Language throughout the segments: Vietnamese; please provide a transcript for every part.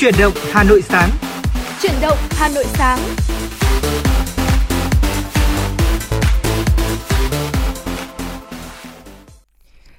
Chuyển động Hà Nội sáng. Chuyển động Hà Nội sáng.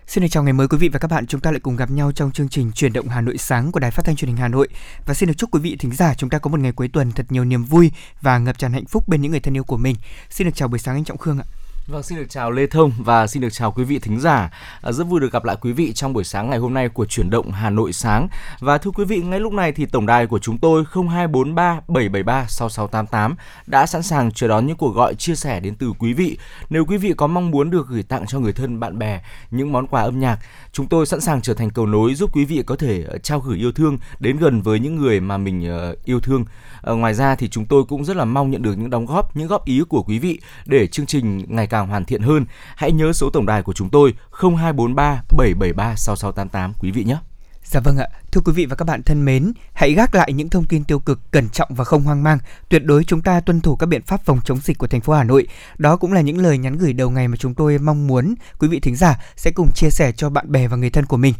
Xin được chào ngày mới quý vị và các bạn, chúng ta lại cùng gặp nhau trong chương trình Chuyển động Hà Nội sáng của Đài Phát Thanh Truyền hình Hà Nội. Và xin được chúc quý vị thính giả chúng ta có một ngày cuối tuần thật nhiều niềm vui và ngập tràn hạnh phúc bên những người thân yêu của mình. Xin được chào buổi sáng anh Trọng Khương ạ. Vâng, xin được chào Lê Thông và xin được chào quý vị thính giả. Rất vui được gặp lại quý vị trong buổi sáng ngày hôm nay của Chuyển động Hà Nội sáng. Và thưa quý vị, ngay lúc này thì tổng đài của chúng tôi 0243 773 6688 đã sẵn sàng chờ đón những cuộc gọi chia sẻ đến từ quý vị. Nếu quý vị có mong muốn được gửi tặng cho người thân, bạn bè những món quà âm nhạc, chúng tôi sẵn sàng trở thành cầu nối giúp quý vị có thể trao gửi yêu thương đến gần với những người mà mình yêu thương. Ngoài ra thì chúng tôi cũng rất là mong nhận được những đóng góp, những góp ý của quý vị để chương trình ngày càng hoàn thiện hơn. Hãy nhớ số tổng đài của chúng tôi 0243 773 6688 quý vị nhé. Dạ vâng ạ. Thưa quý vị và các bạn thân mến, hãy gác lại những thông tin tiêu cực, cẩn trọng và không hoang mang. Tuyệt đối chúng ta tuân thủ các biện pháp phòng chống dịch của thành phố Hà Nội. Đó cũng là những lời nhắn gửi đầu ngày mà chúng tôi mong muốn quý vị thính giả sẽ cùng chia sẻ cho bạn bè và người thân của mình.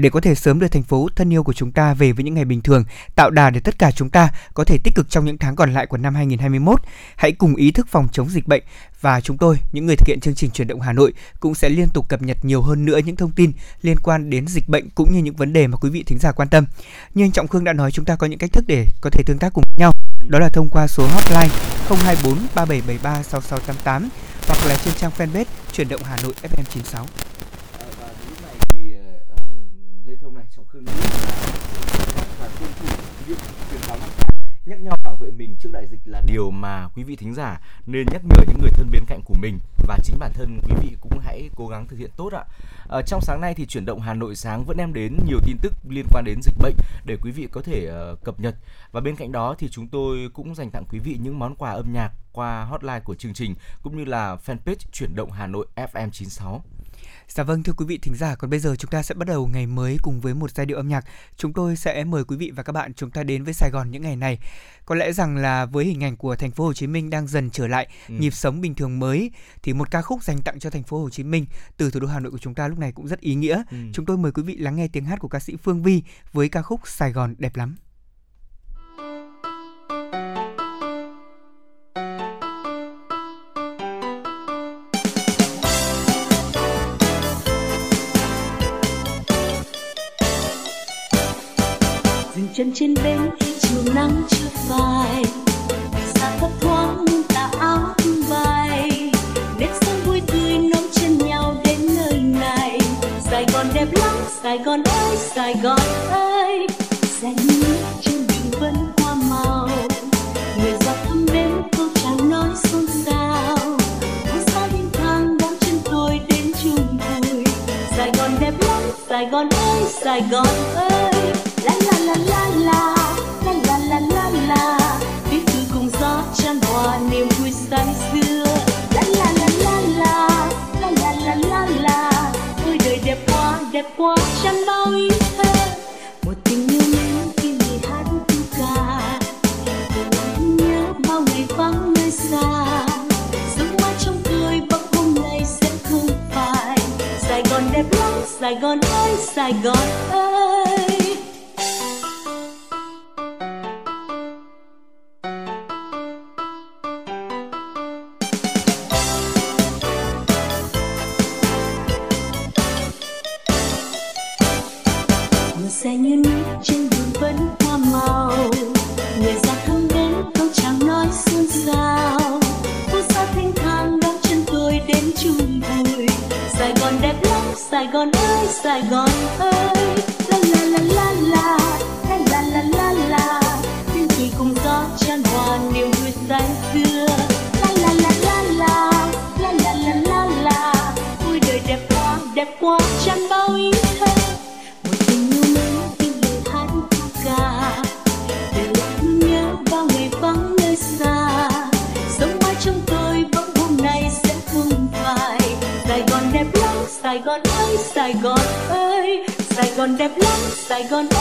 Để có thể sớm đưa thành phố thân yêu của chúng ta về với những ngày bình thường, tạo đà để tất cả chúng ta có thể tích cực trong những tháng còn lại của năm 2021. Hãy cùng ý thức phòng chống dịch bệnh. Và chúng tôi, những người thực hiện chương trình Chuyển động Hà Nội cũng sẽ liên tục cập nhật nhiều hơn nữa những thông tin liên quan đến dịch bệnh cũng như những vấn đề mà quý vị thính giả quan tâm. Như anh Trọng Khương đã nói, chúng ta có những cách thức để có thể tương tác cùng nhau. Đó là thông qua số hotline 024 3773 6688 hoặc là trên trang fanpage Chuyển động Hà Nội FM 96. Và lúc này thì Lê Thông này, Trọng Khương và tuân thủ những khuyến cáo nhắc nhau bảo vệ mình trước đại dịch là điều mà quý vị thính giả nên nhắc nhở những người thân bên cạnh của mình và chính bản thân quý vị cũng hãy cố gắng thực hiện tốt ạ. Trong sáng nay thì Chuyển động Hà Nội sáng vẫn đem đến nhiều tin tức liên quan đến dịch bệnh để quý vị có thể cập nhật. Và bên cạnh đó thì chúng tôi cũng dành tặng quý vị những món quà âm nhạc qua hotline của chương trình cũng như là fanpage Chuyển động Hà Nội FM 96. Dạ vâng, thưa quý vị thính giả, còn bây giờ chúng ta sẽ bắt đầu ngày mới cùng với một giai điệu âm nhạc. Chúng tôi sẽ mời quý vị và các bạn chúng ta đến với Sài Gòn những ngày này. Có lẽ rằng là với hình ảnh của thành phố Hồ Chí Minh đang dần trở lại nhịp sống bình thường mới thì một ca khúc dành tặng cho thành phố Hồ Chí Minh từ thủ đô Hà Nội của chúng ta lúc này cũng rất ý nghĩa. Chúng tôi mời quý vị lắng nghe tiếng hát của ca sĩ Phương Vi với ca khúc Sài Gòn đẹp lắm. Chân trên bến chiều nắng chưa phai, xa thấp thoáng tà áo tung bay, nếp sống vui tươi nối chân nhau đến nơi này. Sài Gòn đẹp lắm, Sài Gòn ơi, xanh mướt trên đường vẫn hoa màu, người giọt thấm đến câu chào nói xôn xao, phố xa hiên thang đón chân tôi đến chung vui. Sài Gòn đẹp lắm, Sài Gòn ơi. La la la, la la la la la, tiếng cười cùng gió tràn hòa niềm vui say xưa. La la la la la, la la la la la, ôi đời đẹp quá trăm bao ý thơ. Một tình yêu mến khi người hát câu ca, còn nhớ bao ngày vắng nơi xa. Giống hoa trong cười bậc hôm nay sẽ không phai. Sài Gòn đẹp lắm, Sài Gòn ơi. Xe như nước trên đường vẫn hoa màu, người già không đến câu chẳng nói xôn xao, phố xa thanh thang đón chân tôi đến chung vui. Sài Gòn đẹp lắm, Sài Gòn ơi. La la la la la, la la la la la, tiếng cười cùng gió tràn hòa niềm vui say xưa. La la la la la, la la la la la, ôi đời đẹp quá tràn bao ý thơ. Sài Gòn ơi, Sài Gòn đẹp lắm, Sài Gòn đẹp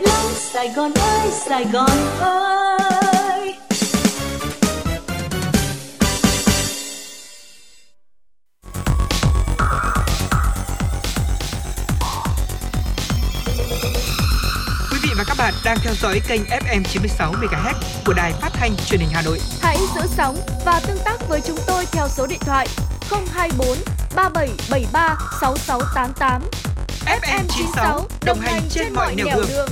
lắm, Sài Gòn ơi. đang theo dõi kênh FM 96 MHz của Đài Phát Thanh Truyền hình Hà Nội. Hãy giữ sóng và tương tác với chúng tôi theo số điện thoại 024 3773 6688. FM 96 đồng hành trên mọi nẻo đường.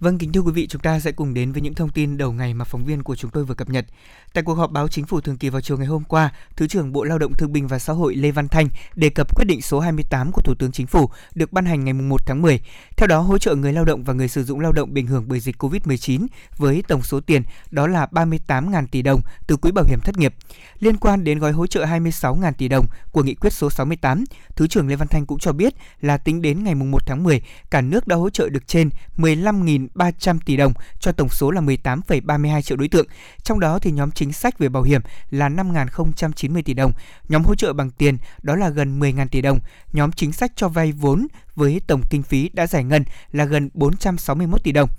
Vâng, kính thưa quý vị, chúng ta sẽ cùng đến với những thông tin đầu ngày mà phóng viên của chúng tôi vừa cập nhật. Tại cuộc họp báo chính phủ thường kỳ vào chiều ngày hôm qua, Thứ trưởng Bộ Lao động Thương binh và Xã hội Lê Văn Thanh đề cập quyết định số 28 của Thủ tướng Chính phủ được ban hành ngày 1 tháng 10. Theo đó, hỗ trợ người lao động và người sử dụng lao động bị ảnh hưởng bởi dịch COVID-19 với tổng số tiền đó là 38.000 tỷ đồng từ Quỹ Bảo hiểm Thất nghiệp. Liên quan đến gói hỗ trợ 26.000 tỷ đồng của Nghị quyết số 68, Thứ trưởng Lê Văn Thanh cũng cho biết là tính đến ngày 1 tháng 10, cả nước đã hỗ trợ được trên 15.300 tỷ đồng cho tổng số là 18,32 triệu đối tượng. Trong đó thì nhóm chính sách về bảo hiểm là 5.090 tỷ đồng, nhóm hỗ trợ bằng tiền đó là gần 10.000 tỷ đồng, nhóm chính sách cho vay vốn với tổng kinh phí đã giải ngân là gần 461 tỷ đồng.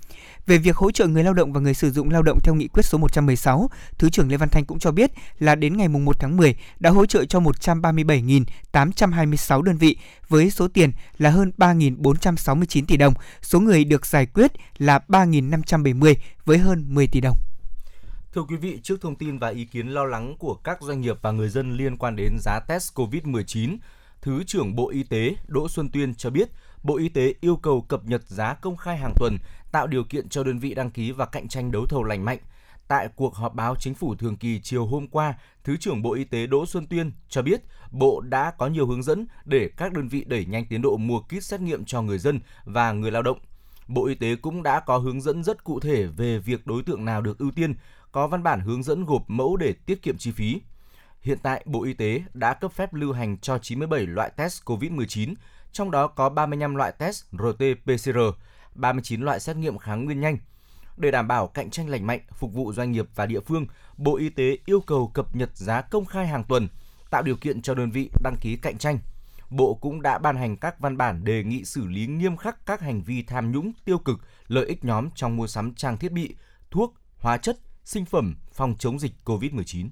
Về việc hỗ trợ người lao động và người sử dụng lao động theo nghị quyết số 116, Thứ trưởng Lê Văn Thanh cũng cho biết là đến ngày 1 tháng 10 đã hỗ trợ cho 137.826 đơn vị với số tiền là hơn 3.469 tỷ đồng, số người được giải quyết là 3.570 với hơn 10 tỷ đồng. Thưa quý vị, trước thông tin và ý kiến lo lắng của các doanh nghiệp và người dân liên quan đến giá test COVID-19, Thứ trưởng Bộ Y tế Đỗ Xuân Tuyên cho biết, Bộ Y tế yêu cầu cập nhật giá công khai hàng tuần, tạo điều kiện cho đơn vị đăng ký và cạnh tranh đấu thầu lành mạnh. Tại cuộc họp báo chính phủ thường kỳ chiều hôm qua, Thứ trưởng Bộ Y tế Đỗ Xuân Tuyên cho biết, Bộ đã có nhiều hướng dẫn để các đơn vị đẩy nhanh tiến độ mua kit xét nghiệm cho người dân và người lao động. Bộ Y tế cũng đã có hướng dẫn rất cụ thể về việc đối tượng nào được ưu tiên, có văn bản hướng dẫn gộp mẫu để tiết kiệm chi phí. Hiện tại, Bộ Y tế đã cấp phép lưu hành cho 97 loại test COVID-19, trong đó có 35 loại test RT-PCR, 39 loại xét nghiệm kháng nguyên nhanh. Để đảm bảo cạnh tranh lành mạnh, phục vụ doanh nghiệp và địa phương, Bộ Y tế yêu cầu cập nhật giá công khai hàng tuần, tạo điều kiện cho đơn vị đăng ký cạnh tranh. Bộ cũng đã ban hành các văn bản đề nghị xử lý nghiêm khắc các hành vi tham nhũng, tiêu cực, lợi ích nhóm trong mua sắm trang thiết bị, thuốc, hóa chất, sinh phẩm phòng chống dịch COVID-19.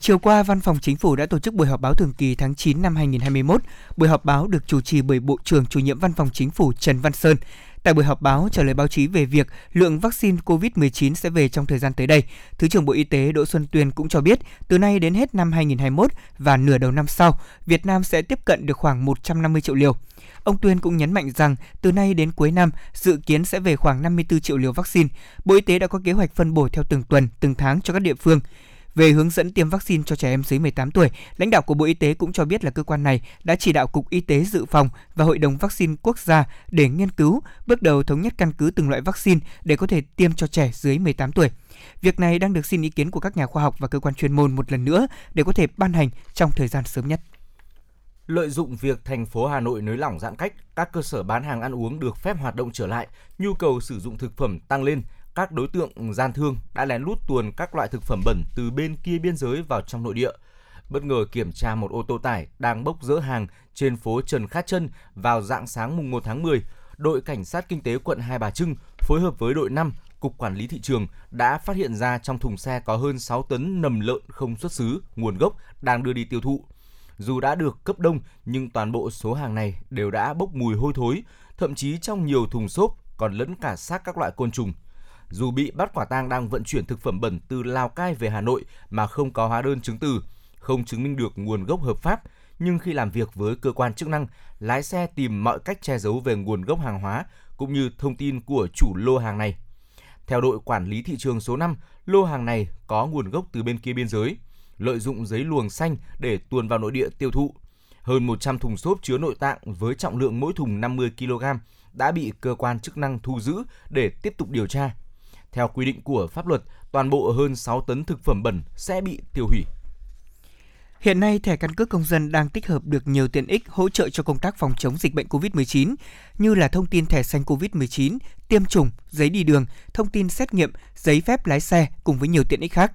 Chiều qua, Văn phòng Chính phủ đã tổ chức buổi họp báo thường kỳ tháng 9 năm 2021. Buổi họp báo được chủ trì bởi Bộ trưởng Chủ nhiệm Văn phòng Chính phủ Trần Văn Sơn. Tại buổi họp báo trả lời báo chí về việc lượng vaccine COVID-19 sẽ về trong thời gian tới đây, Thứ trưởng Bộ Y tế Đỗ Xuân Tuyên cũng cho biết từ nay đến hết năm 2021 và nửa đầu năm sau, Việt Nam sẽ tiếp cận được khoảng 150 triệu liều. Ông Tuyên cũng nhấn mạnh rằng từ nay đến cuối năm, dự kiến sẽ về khoảng 54 triệu liều vaccine. Bộ Y tế đã có kế hoạch phân bổ theo từng tuần, từng tháng cho các địa phương. Về hướng dẫn tiêm vaccine cho trẻ em dưới 18 tuổi, lãnh đạo của Bộ Y tế cũng cho biết là cơ quan này đã chỉ đạo Cục Y tế Dự phòng và Hội đồng Vaccine Quốc gia để nghiên cứu, bước đầu thống nhất căn cứ từng loại vaccine để có thể tiêm cho trẻ dưới 18 tuổi. Việc này đang được xin ý kiến của các nhà khoa học và cơ quan chuyên môn một lần nữa để có thể ban hành trong thời gian sớm nhất. Lợi dụng việc thành phố Hà Nội nới lỏng giãn cách, các cơ sở bán hàng ăn uống được phép hoạt động trở lại, nhu cầu sử dụng thực phẩm tăng lên. Các đối tượng gian thương đã lén lút tuồn các loại thực phẩm bẩn từ bên kia biên giới vào trong nội địa. Bất ngờ kiểm tra một ô tô tải đang bốc dỡ hàng trên phố Trần Khát Trân vào rạng sáng mùng 1 tháng 10, đội Cảnh sát Kinh tế quận Hai Bà Trưng phối hợp với đội 5, Cục Quản lý Thị trường đã phát hiện ra trong thùng xe có hơn 6 tấn nầm lợn không xuất xứ, nguồn gốc đang đưa đi tiêu thụ. Dù đã được cấp đông nhưng toàn bộ số hàng này đều đã bốc mùi hôi thối, thậm chí trong nhiều thùng xốp còn lẫn cả xác các loại côn trùng. Dù bị bắt quả tang đang vận chuyển thực phẩm bẩn từ Lào Cai về Hà Nội mà không có hóa đơn chứng từ, không chứng minh được nguồn gốc hợp pháp, nhưng khi làm việc với cơ quan chức năng, lái xe tìm mọi cách che giấu về nguồn gốc hàng hóa cũng như thông tin của chủ lô hàng này. Theo đội quản lý thị trường số 5, lô hàng này có nguồn gốc từ bên kia biên giới, lợi dụng giấy luồng xanh để tuồn vào nội địa tiêu thụ. Hơn 100 thùng xốp chứa nội tạng với trọng lượng mỗi thùng 50 kg đã bị cơ quan chức năng thu giữ để tiếp tục điều tra. Theo quy định của pháp luật, toàn bộ hơn 6 tấn thực phẩm bẩn sẽ bị tiêu hủy. Hiện nay, thẻ căn cước công dân đang tích hợp được nhiều tiện ích hỗ trợ cho công tác phòng chống dịch bệnh COVID-19 như là thông tin thẻ xanh COVID-19, tiêm chủng, giấy đi đường, thông tin xét nghiệm, giấy phép lái xe cùng với nhiều tiện ích khác.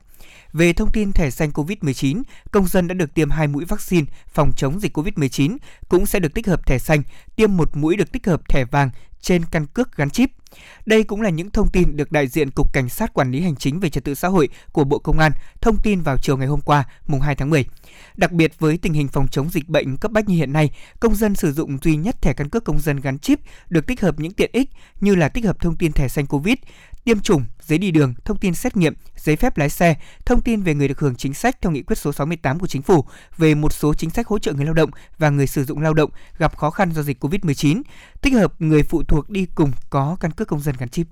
Về thông tin thẻ xanh COVID-19, công dân đã được tiêm 2 mũi vaccine phòng chống dịch COVID-19 cũng sẽ được tích hợp thẻ xanh, tiêm 1 mũi được tích hợp thẻ vàng trên căn cước gắn chip. Đây cũng là những thông tin được đại diện Cục Cảnh sát Quản lý Hành chính về Trật tự xã hội của Bộ Công an thông tin vào chiều ngày hôm qua, mùng 2 tháng 10. Đặc biệt với tình hình phòng chống dịch bệnh cấp bách như hiện nay, công dân sử dụng duy nhất thẻ căn cước công dân gắn chip được tích hợp những tiện ích như là tích hợp thông tin thẻ xanh COVID, tiêm chủng, giấy đi đường, thông tin xét nghiệm, giấy phép lái xe, thông tin về người được hưởng chính sách theo nghị quyết số 68 của Chính phủ về một số chính sách hỗ trợ người lao động và người sử dụng lao động gặp khó khăn do dịch COVID-19, tích hợp người phụ thuộc đi cùng có căn cước công dân gắn chip.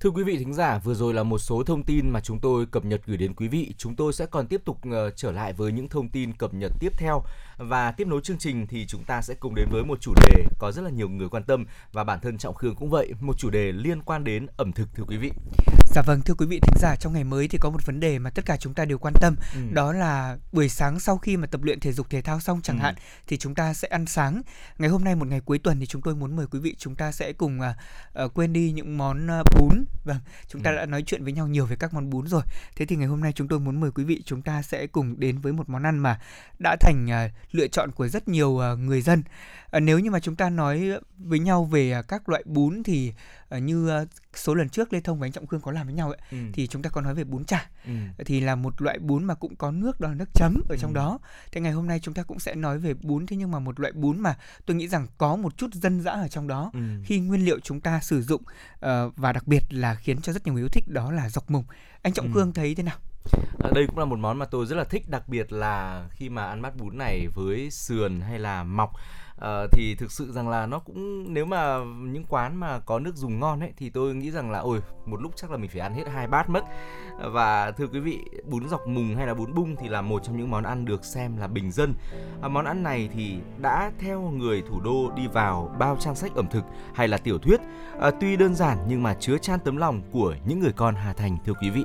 Thưa quý vị thính giả, vừa rồi là một số thông tin mà chúng tôi cập nhật gửi đến quý vị. Chúng tôi sẽ còn tiếp tục trở lại với những thông tin cập nhật tiếp theo. Và tiếp nối chương trình thì chúng ta sẽ cùng đến với một chủ đề có rất là nhiều người quan tâm và bản thân Trọng Khương cũng vậy, một chủ đề liên quan đến ẩm thực thưa quý vị. Dạ vâng, thưa quý vị thính giả, trong ngày mới thì có một vấn đề mà tất cả chúng ta đều quan tâm, đó là buổi sáng sau khi mà tập luyện thể dục thể thao xong chẳng hạn thì chúng ta sẽ ăn sáng. Ngày hôm nay một ngày cuối tuần thì chúng tôi muốn mời quý vị chúng ta sẽ cùng quên đi những món bún. Vâng, chúng ta đã nói chuyện với nhau nhiều về các món bún rồi. Thế thì ngày hôm nay chúng tôi muốn mời quý vị chúng ta sẽ cùng đến với một món ăn mà đã thành lựa chọn của rất nhiều người dân. Nếu như mà chúng ta nói với nhau về các loại bún thì như số lần trước Lê Thông và anh Trọng Khương có làm với nhau ấy, thì chúng ta có nói về bún chả, thì là một loại bún mà cũng có nước, đó là nước chấm ở trong đó. Thế ngày hôm nay chúng ta cũng sẽ nói về bún, thế nhưng mà một loại bún mà tôi nghĩ rằng có một chút dân dã ở trong đó, khi nguyên liệu chúng ta sử dụng và đặc biệt là khiến cho rất nhiều người yêu thích, đó là dọc mùng. Anh Trọng Khương thấy thế nào? Đây cũng là một món mà tôi rất là thích, đặc biệt là khi mà ăn bát bún này với sườn hay là mọc. Thì thực sự rằng là nó cũng, nếu mà những quán mà có nước dùng ngon ấy thì tôi nghĩ rằng là một lúc chắc là mình phải ăn hết 2 bát mất. Và thưa quý vị, bún dọc mùng hay là bún bung thì là một trong những món ăn được xem là bình dân. Món ăn này thì đã theo người thủ đô đi vào bao trang sách ẩm thực hay là tiểu thuyết, tuy đơn giản nhưng mà chứa chan tấm lòng của những người con Hà Thành thưa quý vị.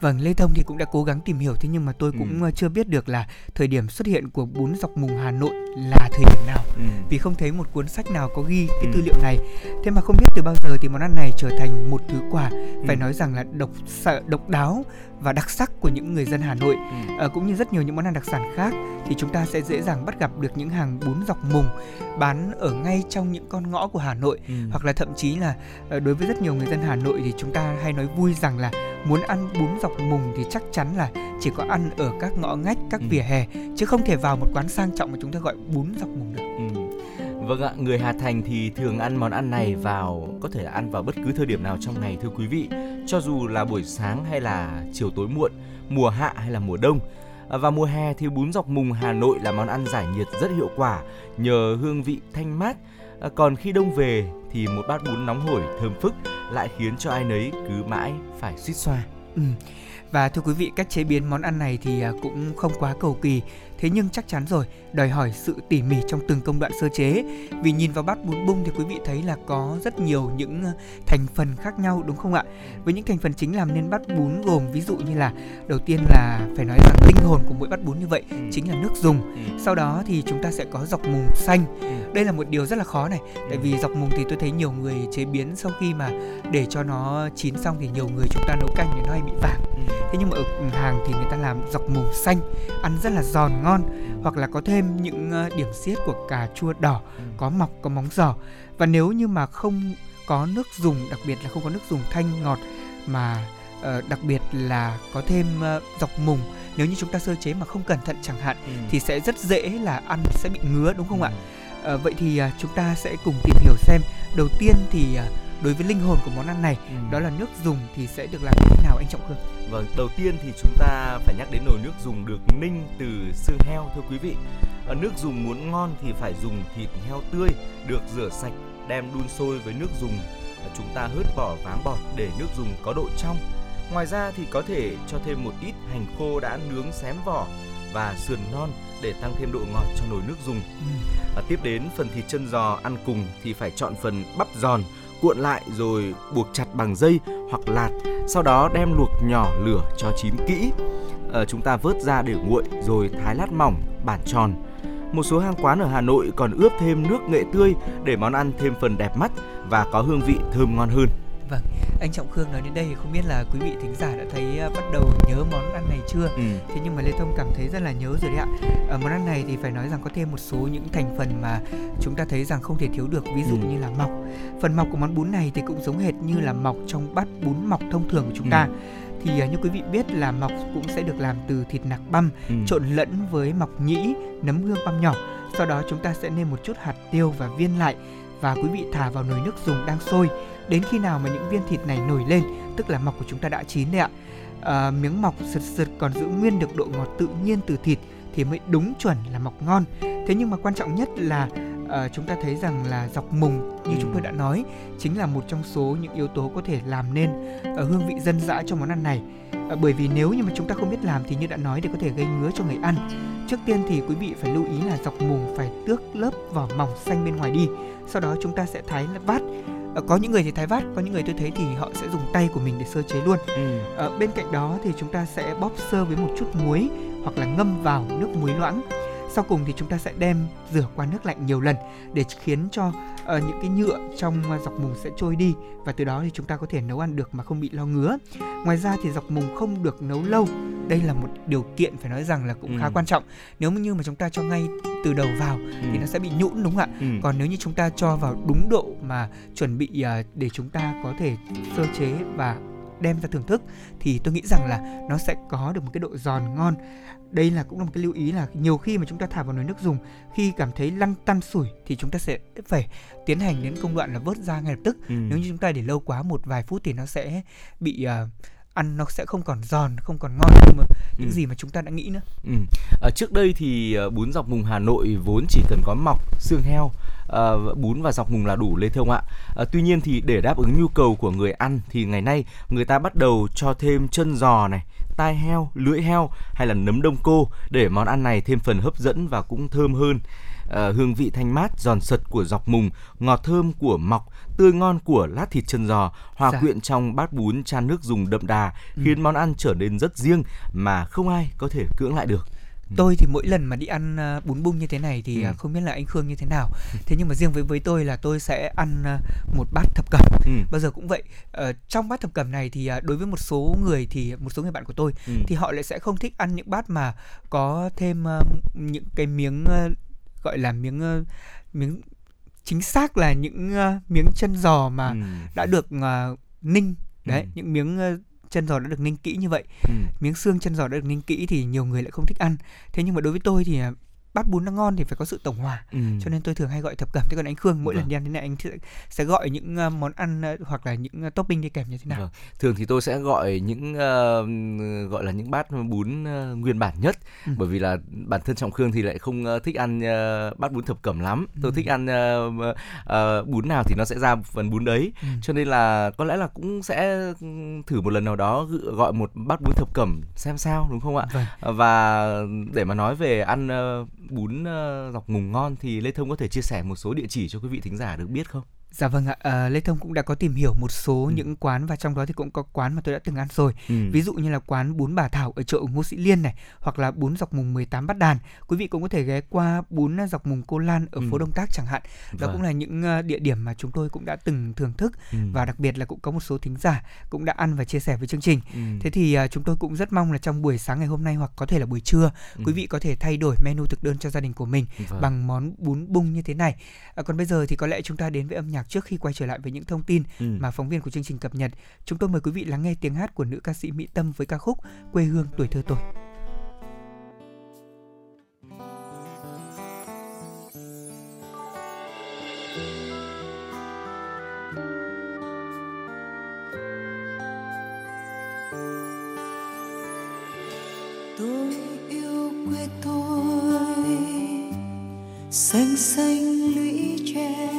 Vâng, Lê Thông thì cũng đã cố gắng tìm hiểu, thế nhưng mà tôi cũng chưa biết được là thời điểm xuất hiện của bún dọc mùng Hà Nội là thời điểm nào, vì không thấy một cuốn sách nào có ghi cái tư liệu này. Thế mà không biết từ bao giờ thì món ăn này trở thành một thứ quà phải nói rằng là độc đáo và đặc sắc của những người dân Hà Nội. Cũng như rất nhiều những món ăn đặc sản khác thì chúng ta sẽ dễ dàng bắt gặp được những hàng bún dọc mùng bán ở ngay trong những con ngõ của Hà Nội, hoặc là thậm chí là đối với rất nhiều người dân Hà Nội thì chúng ta hay nói vui rằng là muốn ăn bún dọc mùng thì chắc chắn là chỉ có ăn ở các ngõ ngách, các vỉa hè, chứ không thể vào một quán sang trọng mà chúng ta gọi bún dọc mùng được. Vâng ạ, người Hà Thành thì thường ăn món ăn này có thể ăn vào bất cứ thời điểm nào trong ngày thưa quý vị, cho dù là buổi sáng hay là chiều tối muộn, mùa hạ hay là mùa đông. Và mùa hè thì bún dọc mùng Hà Nội là món ăn giải nhiệt rất hiệu quả nhờ hương vị thanh mát. Còn khi đông về thì một bát bún nóng hổi thơm phức lại khiến cho ai nấy cứ mãi phải suýt xoa. Và thưa quý vị, cách chế biến món ăn này thì cũng không quá cầu kỳ. Thế nhưng chắc chắn rồi, đòi hỏi sự tỉ mỉ trong từng công đoạn sơ chế. Vì nhìn vào bát bún bung thì quý vị thấy là có rất nhiều những thành phần khác nhau đúng không ạ? Với những thành phần chính làm nên bát bún gồm ví dụ như là, đầu tiên là phải nói rằng linh hồn của mỗi bát bún như vậy chính là nước dùng. Sau đó thì chúng ta sẽ có dọc mùng xanh. Đây là một điều rất là khó này, tại vì dọc mùng thì tôi thấy nhiều người chế biến sau khi mà để cho nó chín xong thì nhiều người chúng ta nấu canh thì nó hay bị vàng. Thế nhưng mà ở hàng thì người ta làm dọc mùng xanh, ăn rất là giòn ngon, hoặc là có thêm những điểm xiết của cà chua đỏ, có mọc, có móng giò. Và nếu như mà không có nước dùng, đặc biệt là không có nước dùng thanh ngọt, mà đặc biệt là có thêm dọc mùng, nếu như chúng ta sơ chế mà không cẩn thận chẳng hạn, thì sẽ rất dễ là ăn sẽ bị ngứa đúng không ạ? Vậy thì chúng ta sẽ cùng tìm hiểu xem. Đầu tiên thì đối với linh hồn của món ăn này, đó là nước dùng thì sẽ được làm như thế nào anh Trọng Khương? Vâng, đầu tiên thì chúng ta phải nhắc đến nồi nước dùng được ninh từ xương heo thưa quý vị. Nước dùng muốn ngon thì phải dùng thịt heo tươi, được rửa sạch, đem đun sôi với nước dùng. Chúng ta hớt bỏ váng bọt để nước dùng có độ trong. Ngoài ra thì có thể cho thêm một ít hành khô đã nướng xém vỏ và sườn non để tăng thêm độ ngọt cho nồi nước dùng. Tiếp đến phần thịt chân giò ăn cùng thì phải chọn phần bắp giòn, cuộn lại rồi buộc chặt bằng dây hoặc lạt, sau đó đem luộc nhỏ lửa cho chín kỹ. Chúng ta vớt ra để nguội rồi thái lát mỏng, bản tròn. Một số hàng quán ở Hà Nội còn ướp thêm nước nghệ tươi để món ăn thêm phần đẹp mắt và có hương vị thơm ngon hơn. Vâng, anh Trọng Khương nói đến đây thì không biết là quý vị thính giả đã thấy bắt đầu nhớ món ăn này chưa? Thế nhưng mà Lê Thông cảm thấy rất là nhớ rồi đấy ạ. Món ăn này thì phải nói rằng có thêm một số những thành phần mà chúng ta thấy rằng không thể thiếu được, ví dụ như là mọc. Phần mọc của món bún này thì cũng giống hệt như là mọc trong bát bún mọc thông thường của chúng ta. Thì như quý vị biết là mọc cũng sẽ được làm từ thịt nạc băm trộn lẫn với mọc nhĩ, nấm hương băm nhỏ. Sau đó chúng ta sẽ nêm một chút hạt tiêu và viên lại, và quý vị thả vào nồi nước dùng đang sôi. Đến khi nào mà những viên thịt này nổi lên, tức là mọc của chúng ta đã chín đấy ạ. Miếng mọc sượt sượt còn giữ nguyên được độ ngọt tự nhiên từ thịt thì mới đúng chuẩn là mọc ngon. Thế nhưng mà quan trọng nhất là chúng ta thấy rằng là dọc mùng, như chúng tôi đã nói, chính là một trong số những yếu tố có thể làm nên hương vị dân dã cho món ăn này. Bởi vì nếu như mà chúng ta không biết làm thì như đã nói thì có thể gây ngứa cho người ăn. Trước tiên thì quý vị phải lưu ý là dọc mùng phải tước lớp vỏ mỏng xanh bên ngoài đi. Sau đó chúng ta sẽ thái vát. Có những người thì thái vát, có những người tôi thấy thì họ sẽ dùng tay của mình để sơ chế luôn. Bên cạnh đó thì chúng ta sẽ bóp sơ với một chút muối hoặc là ngâm vào nước muối loãng. Sau cùng thì chúng ta sẽ đem rửa qua nước lạnh nhiều lần để khiến cho những cái nhựa trong dọc mùng sẽ trôi đi, và từ đó thì chúng ta có thể nấu ăn được mà không bị lo ngứa. Ngoài ra thì dọc mùng không được nấu lâu. Đây là một điều kiện phải nói rằng là cũng khá quan trọng. Nếu như mà chúng ta cho ngay từ đầu vào thì nó sẽ bị nhũn, đúng không ạ? Còn nếu như chúng ta cho vào đúng độ mà chuẩn bị để chúng ta có thể sơ chế và đem ra thưởng thức thì tôi nghĩ rằng là nó sẽ có được một cái độ giòn ngon. Đây là cũng là một cái lưu ý là nhiều khi mà chúng ta thả vào nồi nước dùng, khi cảm thấy lăn tăn sủi thì chúng ta sẽ phải tiến hành đến công đoạn là vớt ra ngay lập tức. Nếu như chúng ta để lâu quá một vài phút thì nó sẽ bị ăn, nó sẽ không còn giòn, không còn ngon nhưng mà những gì mà chúng ta đã nghĩ nữa. Trước đây thì bún dọc mùng Hà Nội vốn chỉ cần có mọc, xương heo, bún và dọc mùng là đủ, Lê Thông ạ. Tuy nhiên thì để đáp ứng nhu cầu của người ăn thì ngày nay người ta bắt đầu cho thêm chân giò này, tai heo, lưỡi heo hay là nấm đông cô để món ăn này thêm phần hấp dẫn và cũng thơm hơn. Hương vị thanh mát, giòn sật của dọc mùng, ngọt thơm của mọc, tươi ngon của lát thịt chân giò hòa quyện trong bát bún chan nước dùng đậm đà khiến món ăn trở nên rất riêng mà không ai có thể cưỡng lại được. Tôi thì mỗi lần mà đi ăn bún bung như thế này thì không biết là anh Khương như thế nào. Thế nhưng mà riêng với tôi là tôi sẽ ăn một bát thập cẩm. Bao giờ cũng vậy. Trong bát thập cẩm này thì đối với một số người thì một số người bạn của tôi thì họ lại sẽ không thích ăn những bát mà có thêm những cái miếng gọi là miếng chính xác là những miếng chân giò mà đã được ninh. Đấy, những miếng chân giò đã được ninh kỹ như vậy. Miếng xương chân giò đã được ninh kỹ thì nhiều người lại không thích ăn. Thế nhưng mà đối với tôi thì bát bún nó ngon thì phải có sự tổng hòa. Cho nên tôi thường hay gọi thập cẩm. Thế còn anh Khương mỗi lần đi ăn thế này anh sẽ gọi những món ăn hoặc là những topping đi kèm như thế nào? Thường thì tôi sẽ gọi những gọi là những bát bún nguyên bản nhất. Bởi vì là bản thân Trọng Khương thì lại không thích ăn bát bún thập cẩm lắm. Tôi thích ăn bún nào thì nó sẽ ra phần bún đấy. Cho nên là có lẽ là cũng sẽ thử một lần nào đó gọi một bát bún thập cẩm xem sao, đúng không ạ? Và để mà nói về ăn bún dọc mùng ngon thì Lê Thông có thể chia sẻ một số địa chỉ cho quý vị thính giả được biết không? Dạ vâng ạ, Lê Thông cũng đã có tìm hiểu một số những quán, và trong đó thì cũng có quán mà tôi đã từng ăn rồi. Ví dụ như là quán bún Bà Thảo ở chợ Ngô Sĩ Liên này, hoặc là bún dọc mùng 18 Bát Đàn. Quý vị cũng có thể ghé qua bún dọc mùng Cô Lan ở phố Đông Tác chẳng hạn. Đó cũng là những địa điểm mà chúng tôi cũng đã từng thưởng thức, và đặc biệt là cũng có một số thính giả cũng đã ăn và chia sẻ với chương trình. Thế thì chúng tôi cũng rất mong là trong buổi sáng ngày hôm nay hoặc có thể là buổi trưa, quý vị có thể thay đổi menu thực đơn cho gia đình của mình bằng món bún bung như thế này. Còn bây giờ thì có lẽ chúng ta đến với âm nhạc trước khi quay trở lại với những thông tin mà phóng viên của chương trình cập nhật. Chúng tôi mời quý vị lắng nghe tiếng hát của nữ ca sĩ Mỹ Tâm với ca khúc Quê Hương Tuổi Thơ Tôi. Tôi yêu quê tôi, xanh xanh lũy tre.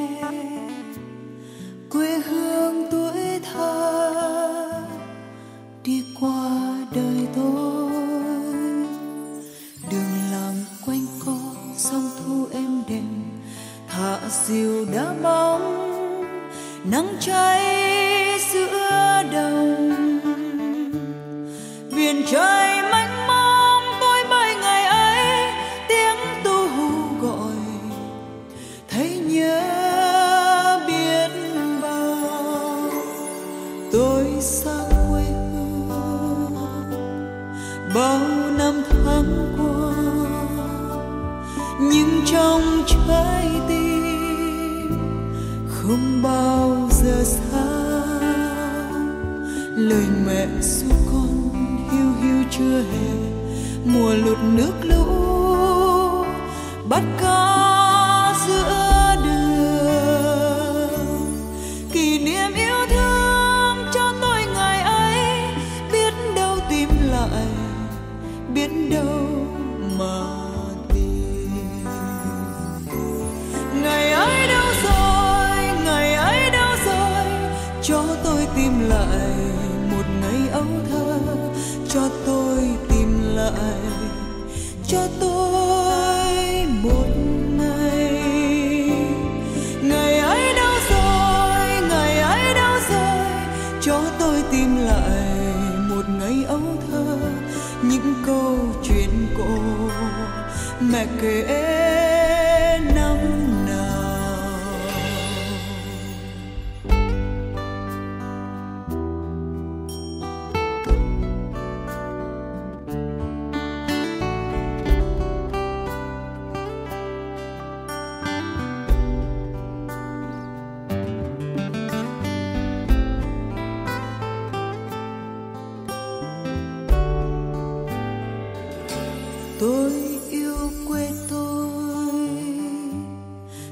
Quê hương tuổi thơ đi qua đời tôi, đường làng quanh co sông thu êm đềm, thả diều đá bóng nắng cháy giữa đồng, biển trời mênh mông tôi bay ngày ấy tiếng tu hú gọi thấy bao năm tháng qua, nhưng trong trái tim không bao giờ xa lời mẹ ru con hiu hiu chưa hề. Mùa lụt nước lũ bắt cá giữa đường, kỷ niệm yêu thương cho tôi ngày ấy, biết đâu tìm lại, biết đâu mà tìm. Ngày ấy đâu rồi, cho tôi tìm lại một ngày ấu thơ, cho tôi tìm lại, cho tôi một ngày. Ngày ấy đâu rồi, cho tôi tìm lại một ngày ấu thơ, những câu chuyện cổ mẹ kể.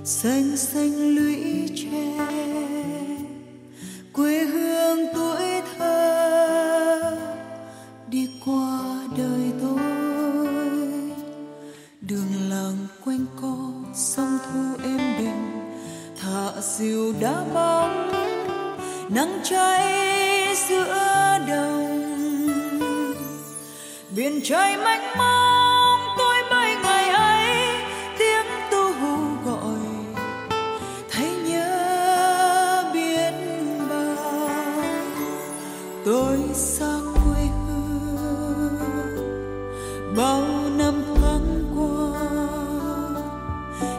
Xanh xanh lũy tre, quê hương tuổi thơ đi qua đời tôi. Đường làng quanh co, sông thu êm đềm, thả diều đá bóng, nắng cháy giữa đồng. Biển trời mênh mông tôi bay ngày ấy, tiếng tu hú gọi tôi xa quê hương bao năm tháng qua,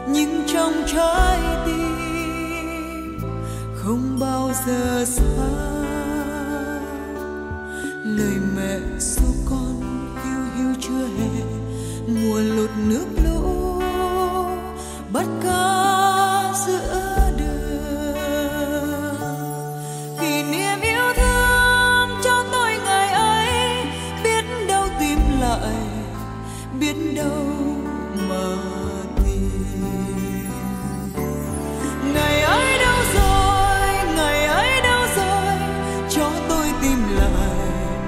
nhưng trong trái tim không bao giờ xa lời mẹ ru con hiu hiu chưa hề. Mùa lụt nước lũ bắt cá giữa đâu mà tìm. Ngày ấy đâu rồi, cho tôi tìm lại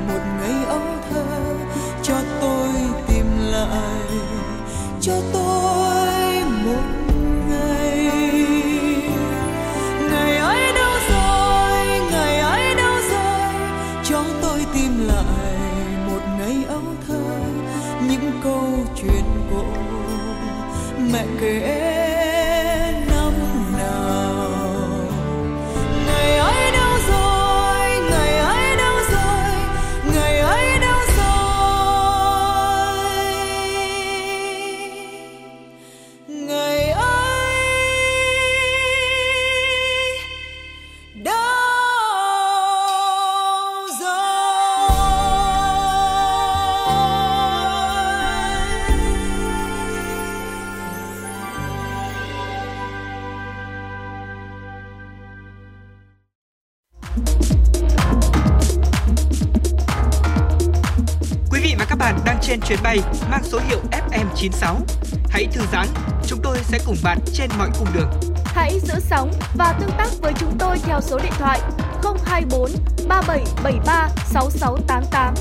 một ngày ấu thơ, cho tôi tìm lại, cho tôi một ngày. Ngày ấy đâu rồi, cho tôi tìm lại một ngày ấu thơ, những câu chuyện cổ mẹ kể năm nào. Ngày ấy đâu rồi, ngày ấy đâu rồi, ngày ấy đâu. Trên chuyến bay mang số hiệu FM96, hãy thư giãn, chúng tôi sẽ cùng bạn trên mọi cung đường. Hãy giữ sóng và tương tác với chúng tôi theo số điện thoại 024 3773 6688.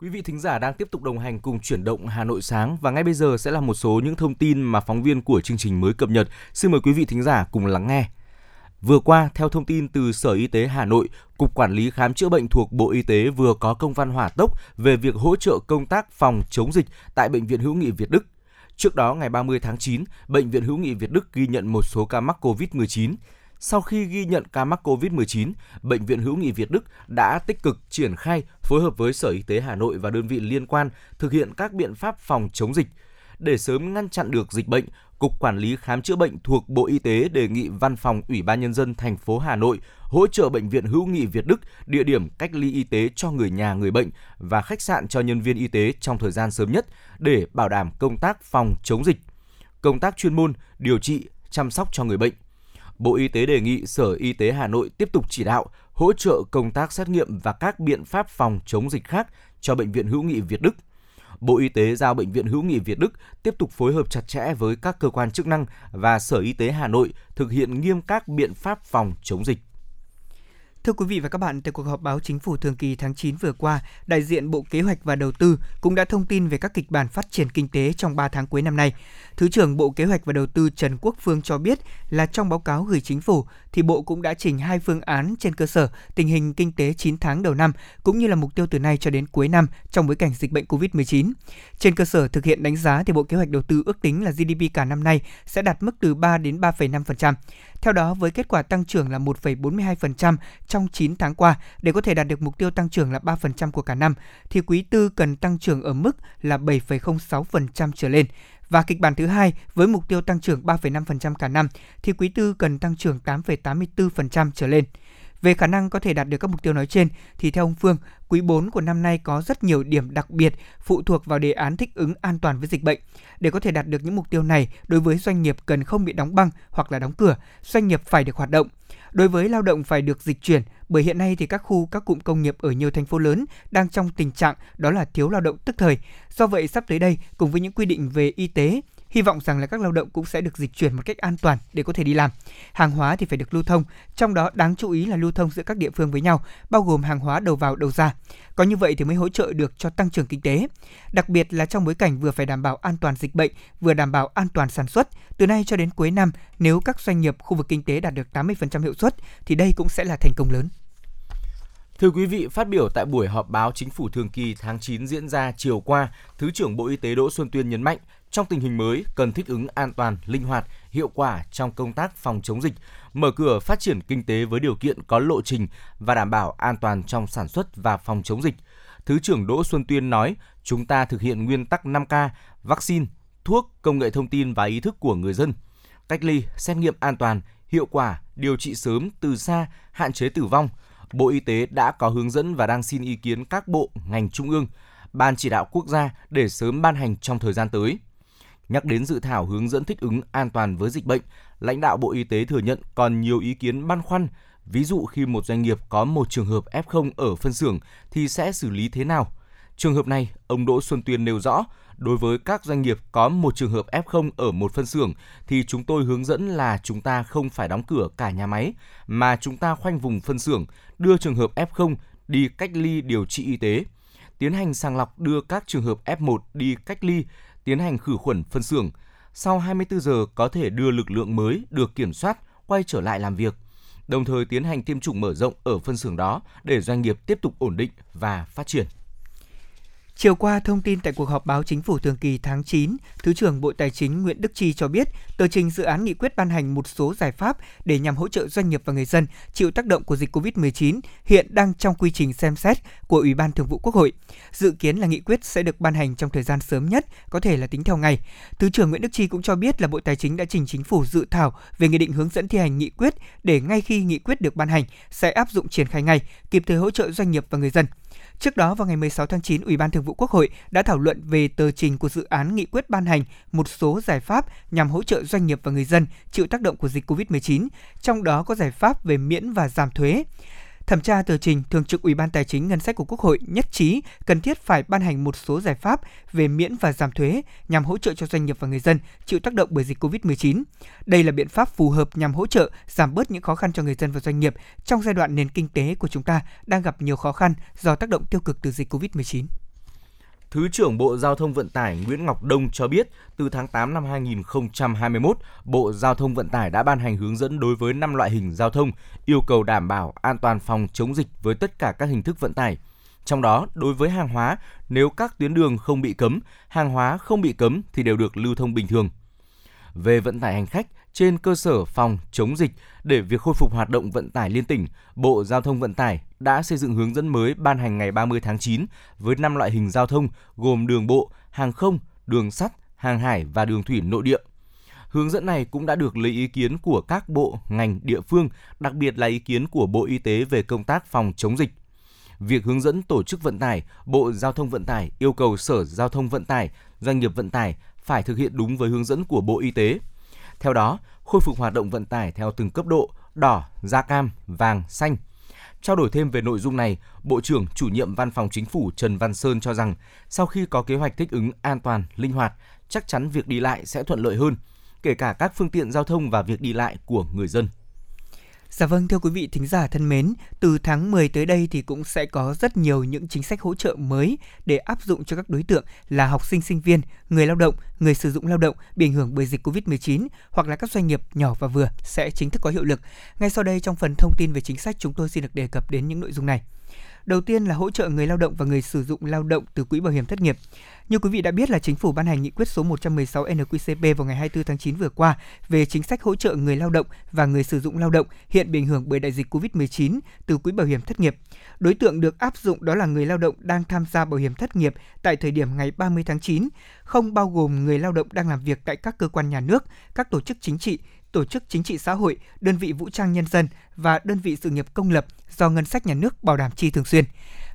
Quý vị thính giả đang tiếp tục đồng hành cùng Chuyển động Hà Nội Sáng và ngay bây giờ sẽ là một số những thông tin mà phóng viên của chương trình mới cập nhật. Xin mời quý vị thính giả cùng lắng nghe. Vừa qua, theo thông tin từ Sở Y tế Hà Nội, Cục Quản lý Khám chữa bệnh thuộc Bộ Y tế vừa có công văn hỏa tốc về việc hỗ trợ công tác phòng chống dịch tại Bệnh viện Hữu nghị Việt Đức. Trước đó, ngày 30 tháng 9, Bệnh viện Hữu nghị Việt Đức ghi nhận một số ca mắc COVID-19. Sau khi ghi nhận ca mắc COVID-19, Bệnh viện Hữu nghị Việt Đức đã tích cực triển khai phối hợp với Sở Y tế Hà Nội và đơn vị liên quan thực hiện các biện pháp phòng chống dịch. Để sớm ngăn chặn được dịch bệnh, Cục Quản lý Khám chữa bệnh thuộc Bộ Y tế đề nghị Văn phòng Ủy ban Nhân dân thành phố Hà Nội hỗ trợ Bệnh viện Hữu nghị Việt Đức địa điểm cách ly y tế cho người nhà người bệnh và khách sạn cho nhân viên y tế trong thời gian sớm nhất để bảo đảm công tác phòng chống dịch, công tác chuyên môn, điều trị, chăm sóc cho người bệnh. Bộ Y tế đề nghị Sở Y tế Hà Nội tiếp tục chỉ đạo hỗ trợ công tác xét nghiệm và các biện pháp phòng chống dịch khác cho Bệnh viện Hữu nghị Việt Đức. Bộ Y tế giao Bệnh viện Hữu nghị Việt Đức tiếp tục phối hợp chặt chẽ với các cơ quan chức năng và Sở Y tế Hà Nội thực hiện nghiêm các biện pháp phòng chống dịch. Thưa quý vị và các bạn, tại cuộc họp báo Chính phủ thường kỳ tháng 9 vừa qua, đại diện Bộ Kế hoạch và Đầu tư cũng đã thông tin về các kịch bản phát triển kinh tế trong 3 tháng cuối năm nay. Thứ trưởng Bộ Kế hoạch và Đầu tư Trần Quốc Phương cho biết là trong báo cáo gửi Chính phủ thì Bộ cũng đã trình 2 phương án trên cơ sở tình hình kinh tế 9 tháng đầu năm cũng như là mục tiêu từ nay cho đến cuối năm trong bối cảnh dịch bệnh Covid-19. Trên cơ sở thực hiện đánh giá thì Bộ Kế hoạch Đầu tư ước tính là GDP cả năm nay sẽ đạt mức từ 3 đến 3,5%. Theo đó, với kết quả tăng trưởng là 1,42% trong 9 tháng qua, để có thể đạt được mục tiêu tăng trưởng là 3% của cả năm, thì quý tư cần tăng trưởng ở mức là 7,06% trở lên. Và kịch bản thứ hai, với mục tiêu tăng trưởng 3,5% cả năm, thì quý tư cần tăng trưởng 8,84% trở lên. Về khả năng có thể đạt được các mục tiêu nói trên, thì theo ông Phương, quý 4 của năm nay có rất nhiều điểm đặc biệt phụ thuộc vào đề án thích ứng an toàn với dịch bệnh. Để có thể đạt được những mục tiêu này, đối với doanh nghiệp cần không bị đóng băng hoặc là đóng cửa, doanh nghiệp phải được hoạt động. Đối với lao động phải được dịch chuyển, bởi hiện nay thì các khu, các cụm công nghiệp ở nhiều thành phố lớn đang trong tình trạng đó là thiếu lao động tức thời. Do vậy, sắp tới đây, cùng với những quy định về y tế, hy vọng rằng là các lao động cũng sẽ được dịch chuyển một cách an toàn để có thể đi làm. Hàng hóa thì phải được lưu thông, trong đó đáng chú ý là lưu thông giữa các địa phương với nhau, bao gồm hàng hóa đầu vào đầu ra. Có như vậy thì mới hỗ trợ được cho tăng trưởng kinh tế. Đặc biệt là trong bối cảnh vừa phải đảm bảo an toàn dịch bệnh, vừa đảm bảo an toàn sản xuất. Từ nay cho đến cuối năm, nếu các doanh nghiệp khu vực kinh tế đạt được 80% hiệu suất thì đây cũng sẽ là thành công lớn. Thưa quý vị, phát biểu tại buổi họp báo Chính phủ thường kỳ tháng 9 diễn ra chiều qua, Thứ trưởng Bộ Y tế Đỗ Xuân Tuyên nhấn mạnh, trong tình hình mới, cần thích ứng an toàn, linh hoạt, hiệu quả trong công tác phòng chống dịch, mở cửa phát triển kinh tế với điều kiện có lộ trình và đảm bảo an toàn trong sản xuất và phòng chống dịch. Thứ trưởng Đỗ Xuân Tuyên nói, chúng ta thực hiện nguyên tắc 5K, vaccine, thuốc, công nghệ thông tin và ý thức của người dân. Cách ly, xét nghiệm an toàn, hiệu quả, điều trị sớm, từ xa, hạn chế tử vong. Bộ Y tế đã có hướng dẫn và đang xin ý kiến các bộ, ngành trung ương, ban chỉ đạo quốc gia để sớm ban hành trong thời gian tới. Nhắc đến dự thảo hướng dẫn thích ứng an toàn với dịch bệnh, lãnh đạo Bộ Y tế thừa nhận còn nhiều ý kiến băn khoăn. Ví dụ khi một doanh nghiệp có một trường hợp F0 ở phân xưởng thì sẽ xử lý thế nào? Trường hợp này, ông Đỗ Xuân Tuyên nêu rõ, đối với các doanh nghiệp có một trường hợp F0 ở một phân xưởng thì chúng tôi hướng dẫn là chúng ta không phải đóng cửa cả nhà máy mà chúng ta khoanh vùng phân xưởng, đưa trường hợp F0 đi cách ly điều trị y tế, tiến hành sàng lọc đưa các trường hợp F1 đi cách ly, tiến hành khử khuẩn phân xưởng. Sau 24 giờ có thể đưa lực lượng mới được kiểm soát quay trở lại làm việc, đồng thời tiến hành tiêm chủng mở rộng ở phân xưởng đó để doanh nghiệp tiếp tục ổn định và phát triển. Chiều qua, thông tin tại cuộc họp báo Chính phủ thường kỳ tháng 9, Thứ trưởng Bộ Tài chính Nguyễn Đức Chi cho biết, tờ trình dự án nghị quyết ban hành một số giải pháp để nhằm hỗ trợ doanh nghiệp và người dân chịu tác động của dịch COVID-19 hiện đang trong quy trình xem xét của Ủy ban Thường vụ Quốc hội. Dự kiến là nghị quyết sẽ được ban hành trong thời gian sớm nhất, có thể là tính theo ngày. Thứ trưởng Nguyễn Đức Chi cũng cho biết là Bộ Tài chính đã trình Chính phủ dự thảo về nghị định hướng dẫn thi hành nghị quyết để ngay khi nghị quyết được ban hành sẽ áp dụng triển khai ngay, kịp thời hỗ trợ doanh nghiệp và người dân. Trước đó, vào ngày 16 tháng 9, Ủy ban Thường vụ Quốc hội đã thảo luận về tờ trình của dự án nghị quyết ban hành một số giải pháp nhằm hỗ trợ doanh nghiệp và người dân chịu tác động của dịch COVID-19, trong đó có giải pháp về miễn và giảm thuế. Thẩm tra tờ trình, Thường trực Ủy ban Tài chính Ngân sách của Quốc hội nhất trí cần thiết phải ban hành một số giải pháp về miễn và giảm thuế nhằm hỗ trợ cho doanh nghiệp và người dân chịu tác động bởi dịch COVID-19. Đây là biện pháp phù hợp nhằm hỗ trợ giảm bớt những khó khăn cho người dân và doanh nghiệp trong giai đoạn nền kinh tế của chúng ta đang gặp nhiều khó khăn do tác động tiêu cực từ dịch COVID-19. Thứ trưởng Bộ Giao thông Vận tải Nguyễn Ngọc Đông cho biết, từ tháng 8 năm 2021, Bộ Giao thông Vận tải đã ban hành hướng dẫn đối với 5 loại hình giao thông, yêu cầu đảm bảo an toàn phòng chống dịch với tất cả các hình thức vận tải. Trong đó, đối với hàng hóa, nếu các tuyến đường không bị cấm, hàng hóa không bị cấm thì đều được lưu thông bình thường. Về vận tải hành khách, trên cơ sở phòng chống dịch để việc khôi phục hoạt động vận tải liên tỉnh, Bộ Giao thông Vận tải đã xây dựng hướng dẫn mới ban hành ngày 30 tháng 9 với 5 loại hình giao thông gồm đường bộ, hàng không, đường sắt, hàng hải và đường thủy nội địa. Hướng dẫn này cũng đã được lấy ý kiến của các bộ, ngành, địa phương, đặc biệt là ý kiến của Bộ Y tế về công tác phòng chống dịch. Việc hướng dẫn tổ chức vận tải, Bộ Giao thông Vận tải yêu cầu Sở Giao thông Vận tải, doanh nghiệp vận tải phải thực hiện đúng với hướng dẫn của Bộ Y tế. Theo đó, khôi phục hoạt động vận tải theo từng cấp độ đỏ, da cam, vàng, xanh. Trao đổi thêm về nội dung này, Bộ trưởng Chủ nhiệm Văn phòng Chính phủ Trần Văn Sơn cho rằng sau khi có kế hoạch thích ứng an toàn, linh hoạt, chắc chắn việc đi lại sẽ thuận lợi hơn, kể cả các phương tiện giao thông và việc đi lại của người dân. Dạ vâng, thưa quý vị thính giả thân mến, từ tháng 10 tới đây thì cũng sẽ có rất nhiều những chính sách hỗ trợ mới để áp dụng cho các đối tượng là học sinh, sinh viên, người lao động, người sử dụng lao động bị ảnh hưởng bởi dịch Covid-19 hoặc là các doanh nghiệp nhỏ và vừa sẽ chính thức có hiệu lực. Ngay sau đây trong phần thông tin về chính sách chúng tôi xin được đề cập đến những nội dung này. Đầu tiên là hỗ trợ người lao động và người sử dụng lao động từ quỹ bảo hiểm thất nghiệp. Như quý vị đã biết là Chính phủ ban hành nghị quyết số 116 NQCP vào ngày 24 tháng 9 vừa qua về chính sách hỗ trợ người lao động và người sử dụng lao động hiện bị ảnh hưởng bởi đại dịch Covid-19 từ quỹ bảo hiểm thất nghiệp. Đối tượng được áp dụng đó là người lao động đang tham gia bảo hiểm thất nghiệp tại thời điểm ngày 30 tháng 9, không bao gồm người lao động đang làm việc tại các cơ quan nhà nước, các tổ chức chính trị xã hội, đơn vị vũ trang nhân dân và đơn vị sự nghiệp công lập do ngân sách nhà nước bảo đảm chi thường xuyên.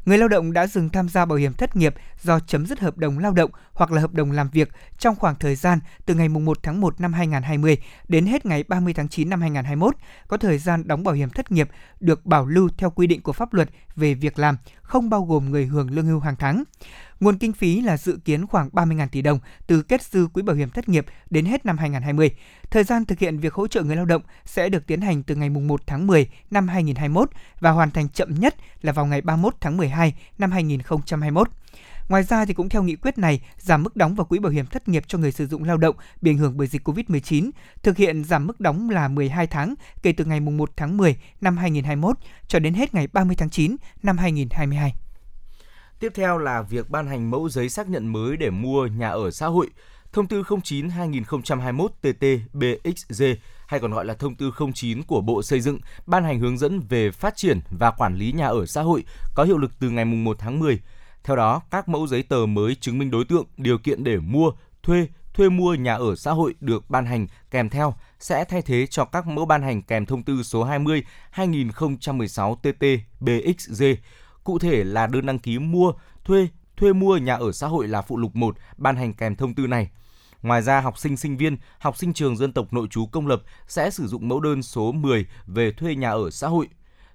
Người lao động đã dừng tham gia bảo hiểm thất nghiệp do chấm dứt hợp đồng lao động hoặc là hợp đồng làm việc trong khoảng thời gian từ ngày 1 tháng 1 năm 2020 đến hết ngày 30 tháng 9 năm 2021, có thời gian đóng bảo hiểm thất nghiệp được bảo lưu theo quy định của pháp luật về việc làm, không bao gồm người hưởng lương hưu hàng tháng. Nguồn kinh phí là dự kiến khoảng 30.000 tỷ đồng từ kết dư quỹ bảo hiểm thất nghiệp đến hết năm 2020. Thời gian thực hiện việc hỗ trợ người lao động sẽ được tiến hành từ ngày 1 tháng 10 năm 2021 và hoàn thành chậm nhất là vào ngày 31 tháng 12 năm 2021. Ngoài ra thì cũng theo nghị quyết này, giảm mức đóng vào quỹ bảo hiểm thất nghiệp cho người sử dụng lao động bị ảnh hưởng bởi dịch Covid-19, thực hiện giảm mức đóng là 12 tháng kể từ ngày 1 tháng 10 năm 2021 cho đến hết ngày 30 tháng 9 năm 2022. Tiếp theo là việc ban hành mẫu giấy xác nhận mới để mua nhà ở xã hội. Thông tư 09/2021 TT-BXG hay còn gọi là thông tư 09 của Bộ Xây dựng ban hành hướng dẫn về phát triển và quản lý nhà ở xã hội có hiệu lực từ ngày 1 tháng 10. Theo đó, các mẫu giấy tờ mới chứng minh đối tượng, điều kiện để mua, thuê mua nhà ở xã hội được ban hành kèm theo sẽ thay thế cho các mẫu ban hành kèm thông tư số 20/2016 TT-BXG. Cụ thể là đơn đăng ký mua, thuê mua nhà ở xã hội là phụ lục 1 ban hành kèm thông tư này. Ngoài ra, học sinh, sinh viên, học sinh trường dân tộc nội trú công lập sẽ sử dụng mẫu đơn số 10 về thuê nhà ở xã hội.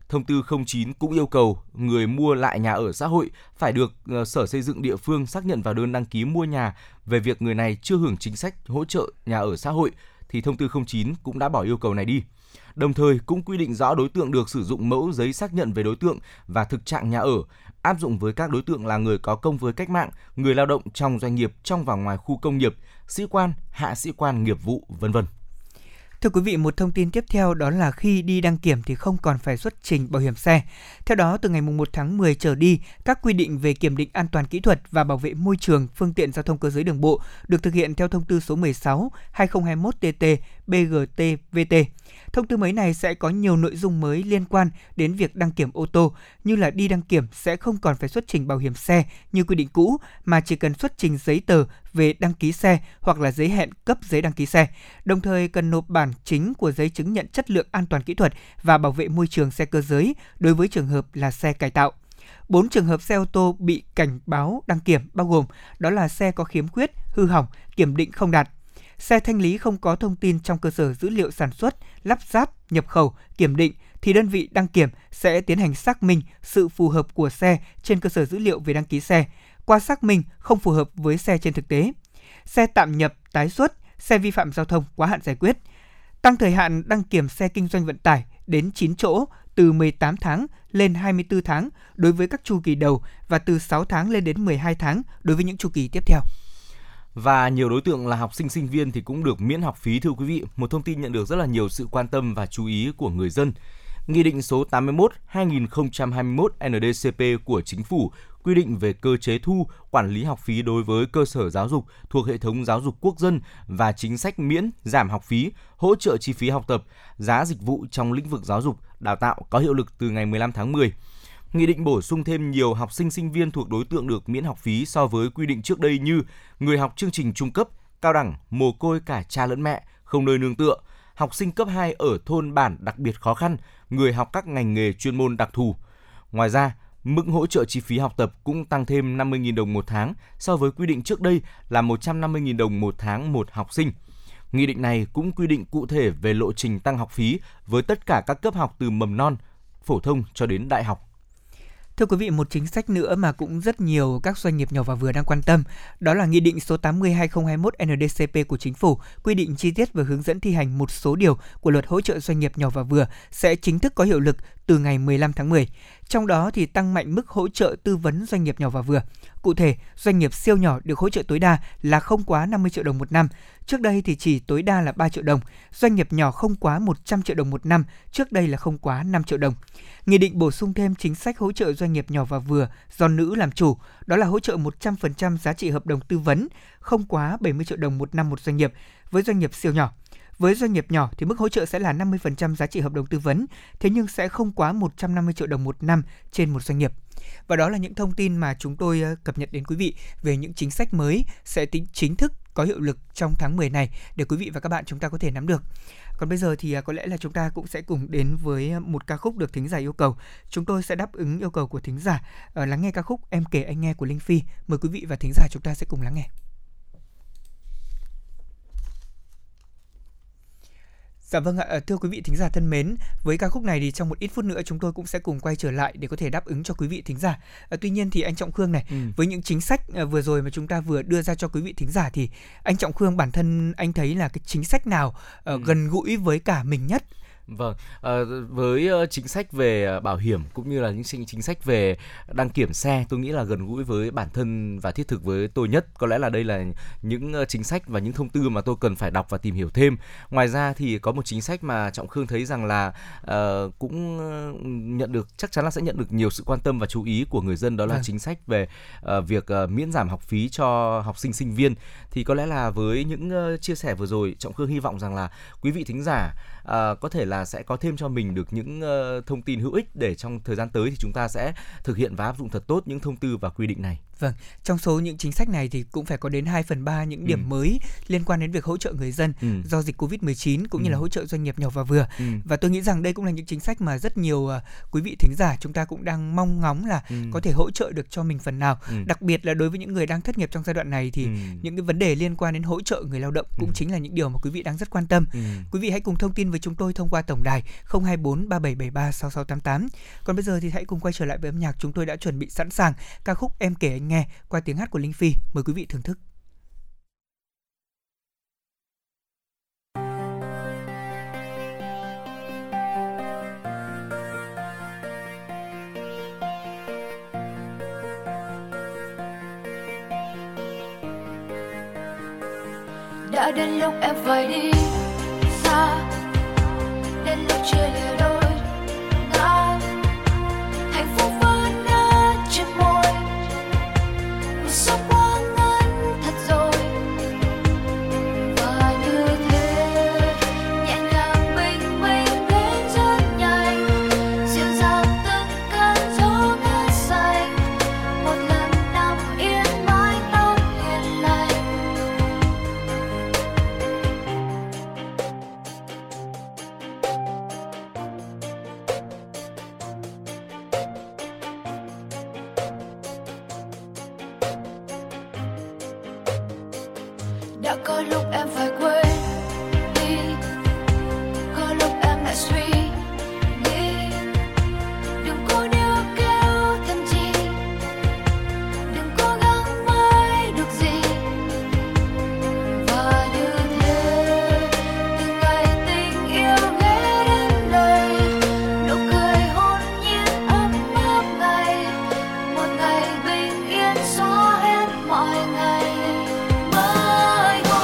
Thông tư 09 cũng yêu cầu người mua lại nhà ở xã hội phải được Sở Xây dựng địa phương xác nhận vào đơn đăng ký mua nhà về việc người này chưa hưởng chính sách hỗ trợ nhà ở xã hội, thì thông tư 09 cũng đã bỏ yêu cầu này đi. Đồng thời cũng quy định rõ đối tượng được sử dụng mẫu giấy xác nhận về đối tượng và thực trạng nhà ở, áp dụng với các đối tượng là người có công với cách mạng, người lao động trong doanh nghiệp trong và ngoài khu công nghiệp, sĩ quan, hạ sĩ quan nghiệp vụ, v.v. Thưa quý vị, một thông tin tiếp theo đó là khi đi đăng kiểm thì không còn phải xuất trình bảo hiểm xe. Theo đó, từ ngày 1 tháng 10 trở đi, các quy định về kiểm định an toàn kỹ thuật và bảo vệ môi trường phương tiện giao thông cơ giới đường bộ được thực hiện theo thông tư số 16/2021 TT-BGT-VT. Thông tư mới này sẽ có nhiều nội dung mới liên quan đến việc đăng kiểm ô tô, như là đi đăng kiểm sẽ không còn phải xuất trình bảo hiểm xe như quy định cũ, mà chỉ cần xuất trình giấy tờ về đăng ký xe hoặc là giấy hẹn cấp giấy đăng ký xe, đồng thời cần nộp bản chính của giấy chứng nhận chất lượng an toàn kỹ thuật và bảo vệ môi trường xe cơ giới đối với trường hợp là xe cải tạo. 4 trường hợp xe ô tô bị cảnh báo đăng kiểm bao gồm đó là xe có khiếm khuyết, hư hỏng, kiểm định không đạt, xe thanh lý không có thông tin trong cơ sở dữ liệu sản xuất, lắp ráp, nhập khẩu, kiểm định, thì đơn vị đăng kiểm sẽ tiến hành xác minh sự phù hợp của xe trên cơ sở dữ liệu về đăng ký xe. Qua xác minh không phù hợp với xe trên thực tế, xe tạm nhập, tái xuất, xe vi phạm giao thông quá hạn giải quyết. Tăng thời hạn đăng kiểm xe kinh doanh vận tải đến 9 chỗ từ 18 tháng lên 24 tháng đối với các chu kỳ đầu và từ 6 tháng lên đến 12 tháng đối với những chu kỳ tiếp theo. Và nhiều đối tượng là học sinh, sinh viên thì cũng được miễn học phí, thưa quý vị. Một thông tin nhận được rất là nhiều sự quan tâm và chú ý của người dân. Nghị định số 81/2021 NDCP của Chính phủ quy định về cơ chế thu, quản lý học phí đối với cơ sở giáo dục thuộc hệ thống giáo dục quốc dân và chính sách miễn, giảm học phí, hỗ trợ chi phí học tập, giá dịch vụ trong lĩnh vực giáo dục, đào tạo có hiệu lực từ ngày 15 tháng 10. Nghị định bổ sung thêm nhiều học sinh, sinh viên thuộc đối tượng được miễn học phí so với quy định trước đây như người học chương trình trung cấp, cao đẳng, mồ côi cả cha lẫn mẹ, không nơi nương tựa, học sinh cấp 2 ở thôn bản đặc biệt khó khăn, người học các ngành nghề chuyên môn đặc thù. Ngoài ra, mức hỗ trợ chi phí học tập cũng tăng thêm 50.000 đồng một tháng so với quy định trước đây là 150.000 đồng một tháng một học sinh. Nghị định này cũng quy định cụ thể về lộ trình tăng học phí với tất cả các cấp học từ mầm non, phổ thông cho đến đại học. Thưa quý vị, một chính sách nữa mà cũng rất nhiều các doanh nghiệp nhỏ và vừa đang quan tâm, đó là Nghị định số 80/2021 NDCP của Chính phủ quy định chi tiết và hướng dẫn thi hành một số điều của Luật hỗ trợ doanh nghiệp nhỏ và vừa sẽ chính thức có hiệu lực từ ngày 15 tháng 10. Trong đó thì tăng mạnh mức hỗ trợ tư vấn doanh nghiệp nhỏ và vừa. Cụ thể, doanh nghiệp siêu nhỏ được hỗ trợ tối đa là không quá 50 triệu đồng một năm. Trước đây thì chỉ tối đa là 3 triệu đồng. Doanh nghiệp nhỏ không quá 100 triệu đồng một năm. Trước đây là không quá 5 triệu đồng. Nghị định bổ sung thêm chính sách hỗ trợ doanh nghiệp nhỏ và vừa do nữ làm chủ. Đó là hỗ trợ 100% giá trị hợp đồng tư vấn, không quá 70 triệu đồng một năm một doanh nghiệp với doanh nghiệp siêu nhỏ. Với doanh nghiệp nhỏ thì mức hỗ trợ sẽ là 50% giá trị hợp đồng tư vấn, thế nhưng sẽ không quá 150 triệu đồng một năm trên một doanh nghiệp. Và đó là những thông tin mà chúng tôi cập nhật đến quý vị về những chính sách mới sẽ chính thức có hiệu lực trong tháng 10 này để quý vị và các bạn chúng ta có thể nắm được. Còn bây giờ thì có lẽ là chúng ta cũng sẽ cùng đến với một ca khúc được thính giả yêu cầu. Chúng tôi sẽ đáp ứng yêu cầu của thính giả lắng nghe ca khúc Em kể anh nghe của Linh Phi. Mời quý vị và thính giả chúng ta sẽ cùng lắng nghe. Dạ vâng ạ, thưa quý vị thính giả thân mến, với ca khúc này thì trong một ít phút nữa chúng tôi cũng sẽ cùng quay trở lại để có thể đáp ứng cho quý vị thính giả. Tuy nhiên thì anh Trọng Khương này, với những chính sách vừa rồi mà chúng ta vừa đưa ra cho quý vị thính giả thì anh Trọng Khương bản thân anh thấy là cái chính sách nào gần gũi với cả mình nhất? Vâng, với chính sách về bảo hiểm cũng như là những chính sách về đăng kiểm xe, tôi nghĩ là gần gũi với bản thân và thiết thực với tôi nhất. Có lẽ là đây là những chính sách và những thông tư mà tôi cần phải đọc và tìm hiểu thêm. Ngoài ra thì có một chính sách mà Trọng Khương thấy rằng là cũng nhận được, chắc chắn là sẽ nhận được nhiều sự quan tâm và chú ý của người dân, đó là chính sách về việc miễn giảm học phí cho học sinh sinh viên. Thì có lẽ là với những chia sẻ vừa rồi, Trọng Khương hy vọng rằng là quý vị thính giả có thể là sẽ có thêm cho mình được những thông tin hữu ích để trong thời gian tới thì chúng ta sẽ thực hiện và áp dụng thật tốt những thông tư và quy định này. Vâng, trong số những chính sách này thì cũng phải có đến 2/3 những điểm mới liên quan đến việc hỗ trợ người dân do dịch Covid-19 cũng như là hỗ trợ doanh nghiệp nhỏ và vừa. Và tôi nghĩ rằng đây cũng là những chính sách mà rất nhiều quý vị thính giả chúng ta cũng đang mong ngóng là có thể hỗ trợ được cho mình phần nào. Đặc biệt là đối với những người đang thất nghiệp trong giai đoạn này thì những cái vấn đề liên quan đến hỗ trợ người lao động cũng chính là những điều mà quý vị đang rất quan tâm. Quý vị hãy cùng thông tin với chúng tôi thông qua tổng đài 024 3773 6688. Còn bây giờ thì hãy cùng quay trở lại với âm nhạc. Chúng tôi đã chuẩn bị sẵn sàng ca khúc Em kể anh nghe qua tiếng hát của Linh Phi. Mời quý vị thưởng thức. Đã đến lúc em phải đi xa, đến lúc chia lìa đôi ta, hạnh phúc vẫn đã trên môi. Cuộc sống quá ngắn thật rồi, và như thế nhẹ nhàng bình minh đến rất nhanh, dịu dàng từng cơn gió ngát xanh, một lần nằm yên mãi tóc hiền lành. Đã có lúc em phải quên đi, có lúc em lại suy nghĩ, đừng cố níu kéo thêm chi, đừng cố gắng mãi được gì. Và như thế từ ngày tình yêu ghé đến đây, nụ cười hồn nhiên ấm áp ngày, một ngày bình yên xóa hết mọi ngày. Oh,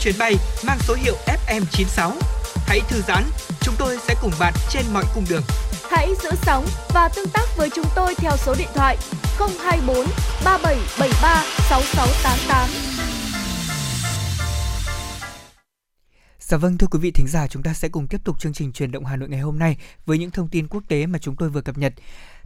Chuyến bay mang số hiệu FM96. Hãy thư giãn, chúng tôi sẽ cùng bạn trên mọi cung đường. Hãy giữ sóng và tương tác với chúng tôi theo số điện thoại 024 3773 6688. Dạ vâng, thưa quý vị thính giả, chúng ta sẽ cùng tiếp tục chương trình Chuyển động Hà Nội ngày hôm nay với những thông tin quốc tế mà chúng tôi vừa cập nhật.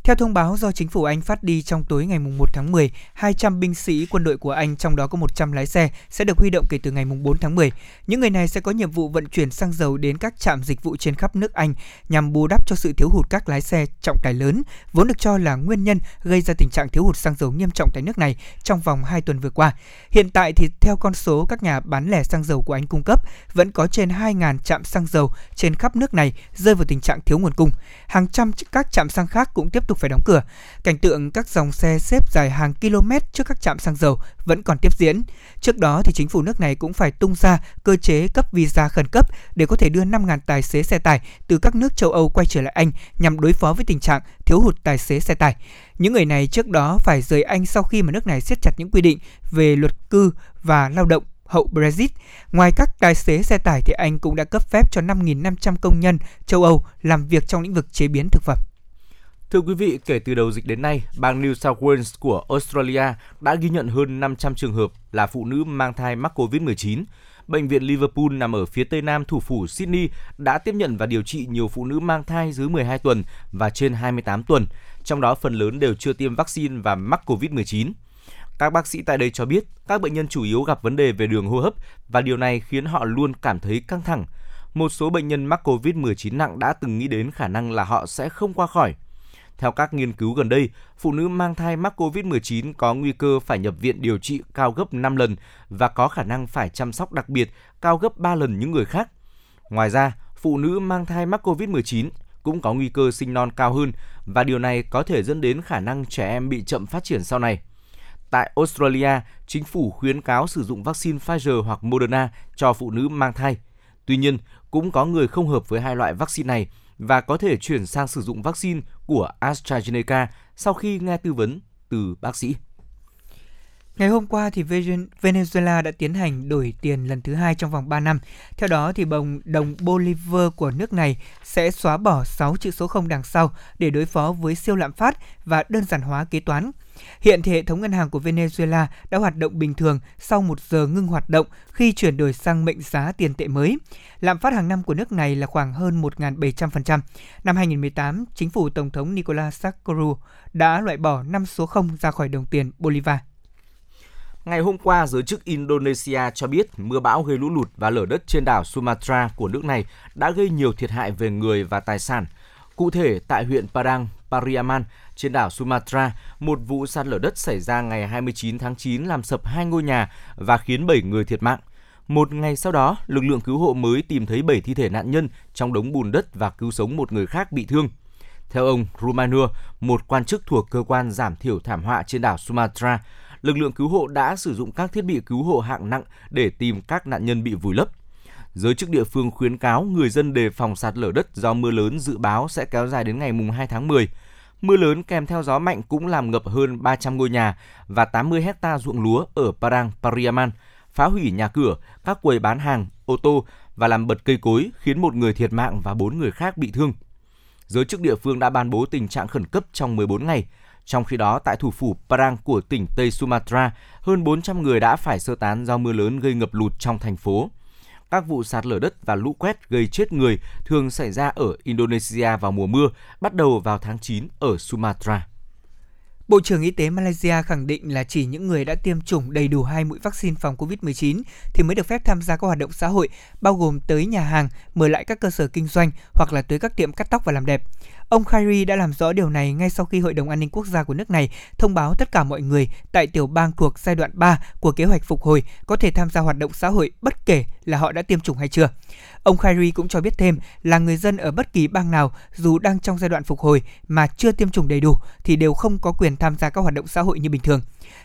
Theo thông báo do chính phủ Anh phát đi trong tối ngày 1 tháng 10, 200 binh sĩ quân đội của Anh, trong đó có 100 lái xe, sẽ được huy động kể từ ngày 4 tháng 10. Những người này sẽ có nhiệm vụ vận chuyển xăng dầu đến các trạm dịch vụ trên khắp nước Anh nhằm bù đắp cho sự thiếu hụt các lái xe trọng tải lớn, vốn được cho là nguyên nhân gây ra tình trạng thiếu hụt xăng dầu nghiêm trọng tại nước này trong vòng 2 tuần vừa qua. Hiện tại thì theo con số các nhà bán lẻ xăng dầu của Anh cung cấp, vẫn có trên 2.000 trạm xăng dầu trên khắp nước này rơi vào tình trạng thiếu nguồn cung. Hàng trăm các trạm xăng khác cũng tiếp tục phải đóng cửa. Cảnh tượng các dòng xe xếp dài hàng km trước các trạm xăng dầu vẫn còn tiếp diễn. Trước đó thì chính phủ nước này cũng phải tung ra cơ chế cấp visa khẩn cấp để có thể đưa 5.000 tài xế xe tải từ các nước châu Âu quay trở lại Anh nhằm đối phó với tình trạng thiếu hụt tài xế xe tải. Những người này trước đó phải rời Anh sau khi mà nước này siết chặt những quy định về luật cư và lao động hậu Brexit. Ngoài các tài xế xe tải thì Anh cũng đã cấp phép cho 5.500 công nhân châu Âu làm việc trong lĩnh vực chế biến thực phẩm. Thưa quý vị, kể từ đầu dịch đến nay, bang New South Wales của Australia đã ghi nhận hơn 500 trường hợp là phụ nữ mang thai mắc COVID-19. Bệnh viện Liverpool nằm ở phía tây nam thủ phủ Sydney đã tiếp nhận và điều trị nhiều phụ nữ mang thai dưới 12 tuần và trên 28 tuần, trong đó phần lớn đều chưa tiêm vaccine và mắc COVID-19. Các bác sĩ tại đây cho biết các bệnh nhân chủ yếu gặp vấn đề về đường hô hấp và điều này khiến họ luôn cảm thấy căng thẳng. Một số bệnh nhân mắc COVID-19 nặng đã từng nghĩ đến khả năng là họ sẽ không qua khỏi. Theo các nghiên cứu gần đây, phụ nữ mang thai mắc COVID-19 có nguy cơ phải nhập viện điều trị cao gấp 5 lần và có khả năng phải chăm sóc đặc biệt cao gấp 3 lần những người khác. Ngoài ra, phụ nữ mang thai mắc COVID-19 cũng có nguy cơ sinh non cao hơn và điều này có thể dẫn đến khả năng trẻ em bị chậm phát triển sau này. Tại Australia, chính phủ khuyến cáo sử dụng vaccine Pfizer hoặc Moderna cho phụ nữ mang thai. Tuy nhiên, cũng có người không hợp với hai loại vaccine này và có thể chuyển sang sử dụng vaccine của AstraZeneca sau khi nghe tư vấn từ bác sĩ. Ngày hôm qua thì Venezuela đã tiến hành đổi tiền lần thứ hai trong vòng 3 năm. Theo đó thì đồng Bolivar của nước này sẽ xóa bỏ 6 chữ số 0 đằng sau để đối phó với siêu lạm phát và đơn giản hóa kế toán. Hiện thì hệ thống ngân hàng của Venezuela đã hoạt động bình thường sau 1 giờ ngưng hoạt động khi chuyển đổi sang mệnh giá tiền tệ mới. Lạm phát hàng năm của nước này là khoảng hơn 1.700%. Năm 2018, chính phủ Tổng thống Nicolás Maduro đã loại bỏ 5 số 0 ra khỏi đồng tiền Bolivar. Ngày hôm qua, giới chức Indonesia cho biết mưa bão gây lũ lụt và lở đất trên đảo Sumatra của nước này đã gây nhiều thiệt hại về người và tài sản. Cụ thể, tại huyện Padang Pariaman trên đảo Sumatra, một vụ sạt lở đất xảy ra ngày 29 tháng 9 làm sập 2 ngôi nhà và khiến 7 người thiệt mạng. Một ngày sau đó, lực lượng cứu hộ mới tìm thấy 7 thi thể nạn nhân trong đống bùn đất và cứu sống một người khác bị thương. Theo ông Rumanur, một quan chức thuộc cơ quan giảm thiểu thảm họa trên đảo Sumatra, lực lượng cứu hộ đã sử dụng các thiết bị cứu hộ hạng nặng để tìm các nạn nhân bị vùi lấp. Giới chức địa phương khuyến cáo người dân đề phòng sạt lở đất do mưa lớn dự báo sẽ kéo dài đến ngày 2 tháng 10. Mưa lớn kèm theo gió mạnh cũng làm ngập hơn 300 ngôi nhà và 80 hecta ruộng lúa ở Padang Pariaman, phá hủy nhà cửa, các quầy bán hàng, ô tô và làm bật cây cối, khiến một người thiệt mạng và 4 người khác bị thương. Giới chức địa phương đã ban bố tình trạng khẩn cấp trong 14 ngày. Trong khi đó, tại thủ phủ Padang của tỉnh Tây Sumatra, hơn 400 người đã phải sơ tán do mưa lớn gây ngập lụt trong thành phố. Các vụ sạt lở đất và lũ quét gây chết người thường xảy ra ở Indonesia vào mùa mưa, bắt đầu vào tháng 9 ở Sumatra. Bộ trưởng Y tế Malaysia khẳng định là chỉ những người đã tiêm chủng đầy đủ 2 mũi vaccine phòng COVID-19 thì mới được phép tham gia các hoạt động xã hội, bao gồm tới nhà hàng, mở lại các cơ sở kinh doanh hoặc là tới các tiệm cắt tóc và làm đẹp. Ông Khairi đã làm rõ điều này ngay sau khi Hội đồng An ninh Quốc gia của nước này thông báo tất cả mọi người tại tiểu bang thuộc giai đoạn 3 của kế hoạch phục hồi có thể tham gia hoạt động xã hội bất kể là họ đã tiêm chủng hay chưa. Ông Khairi cũng cho biết thêm là người dân ở bất kỳ bang nào dù đang trong giai đoạn phục hồi mà chưa tiêm chủng đầy đủ thì đều không có quyền tham gia các hoạt động xã hội như bình thường.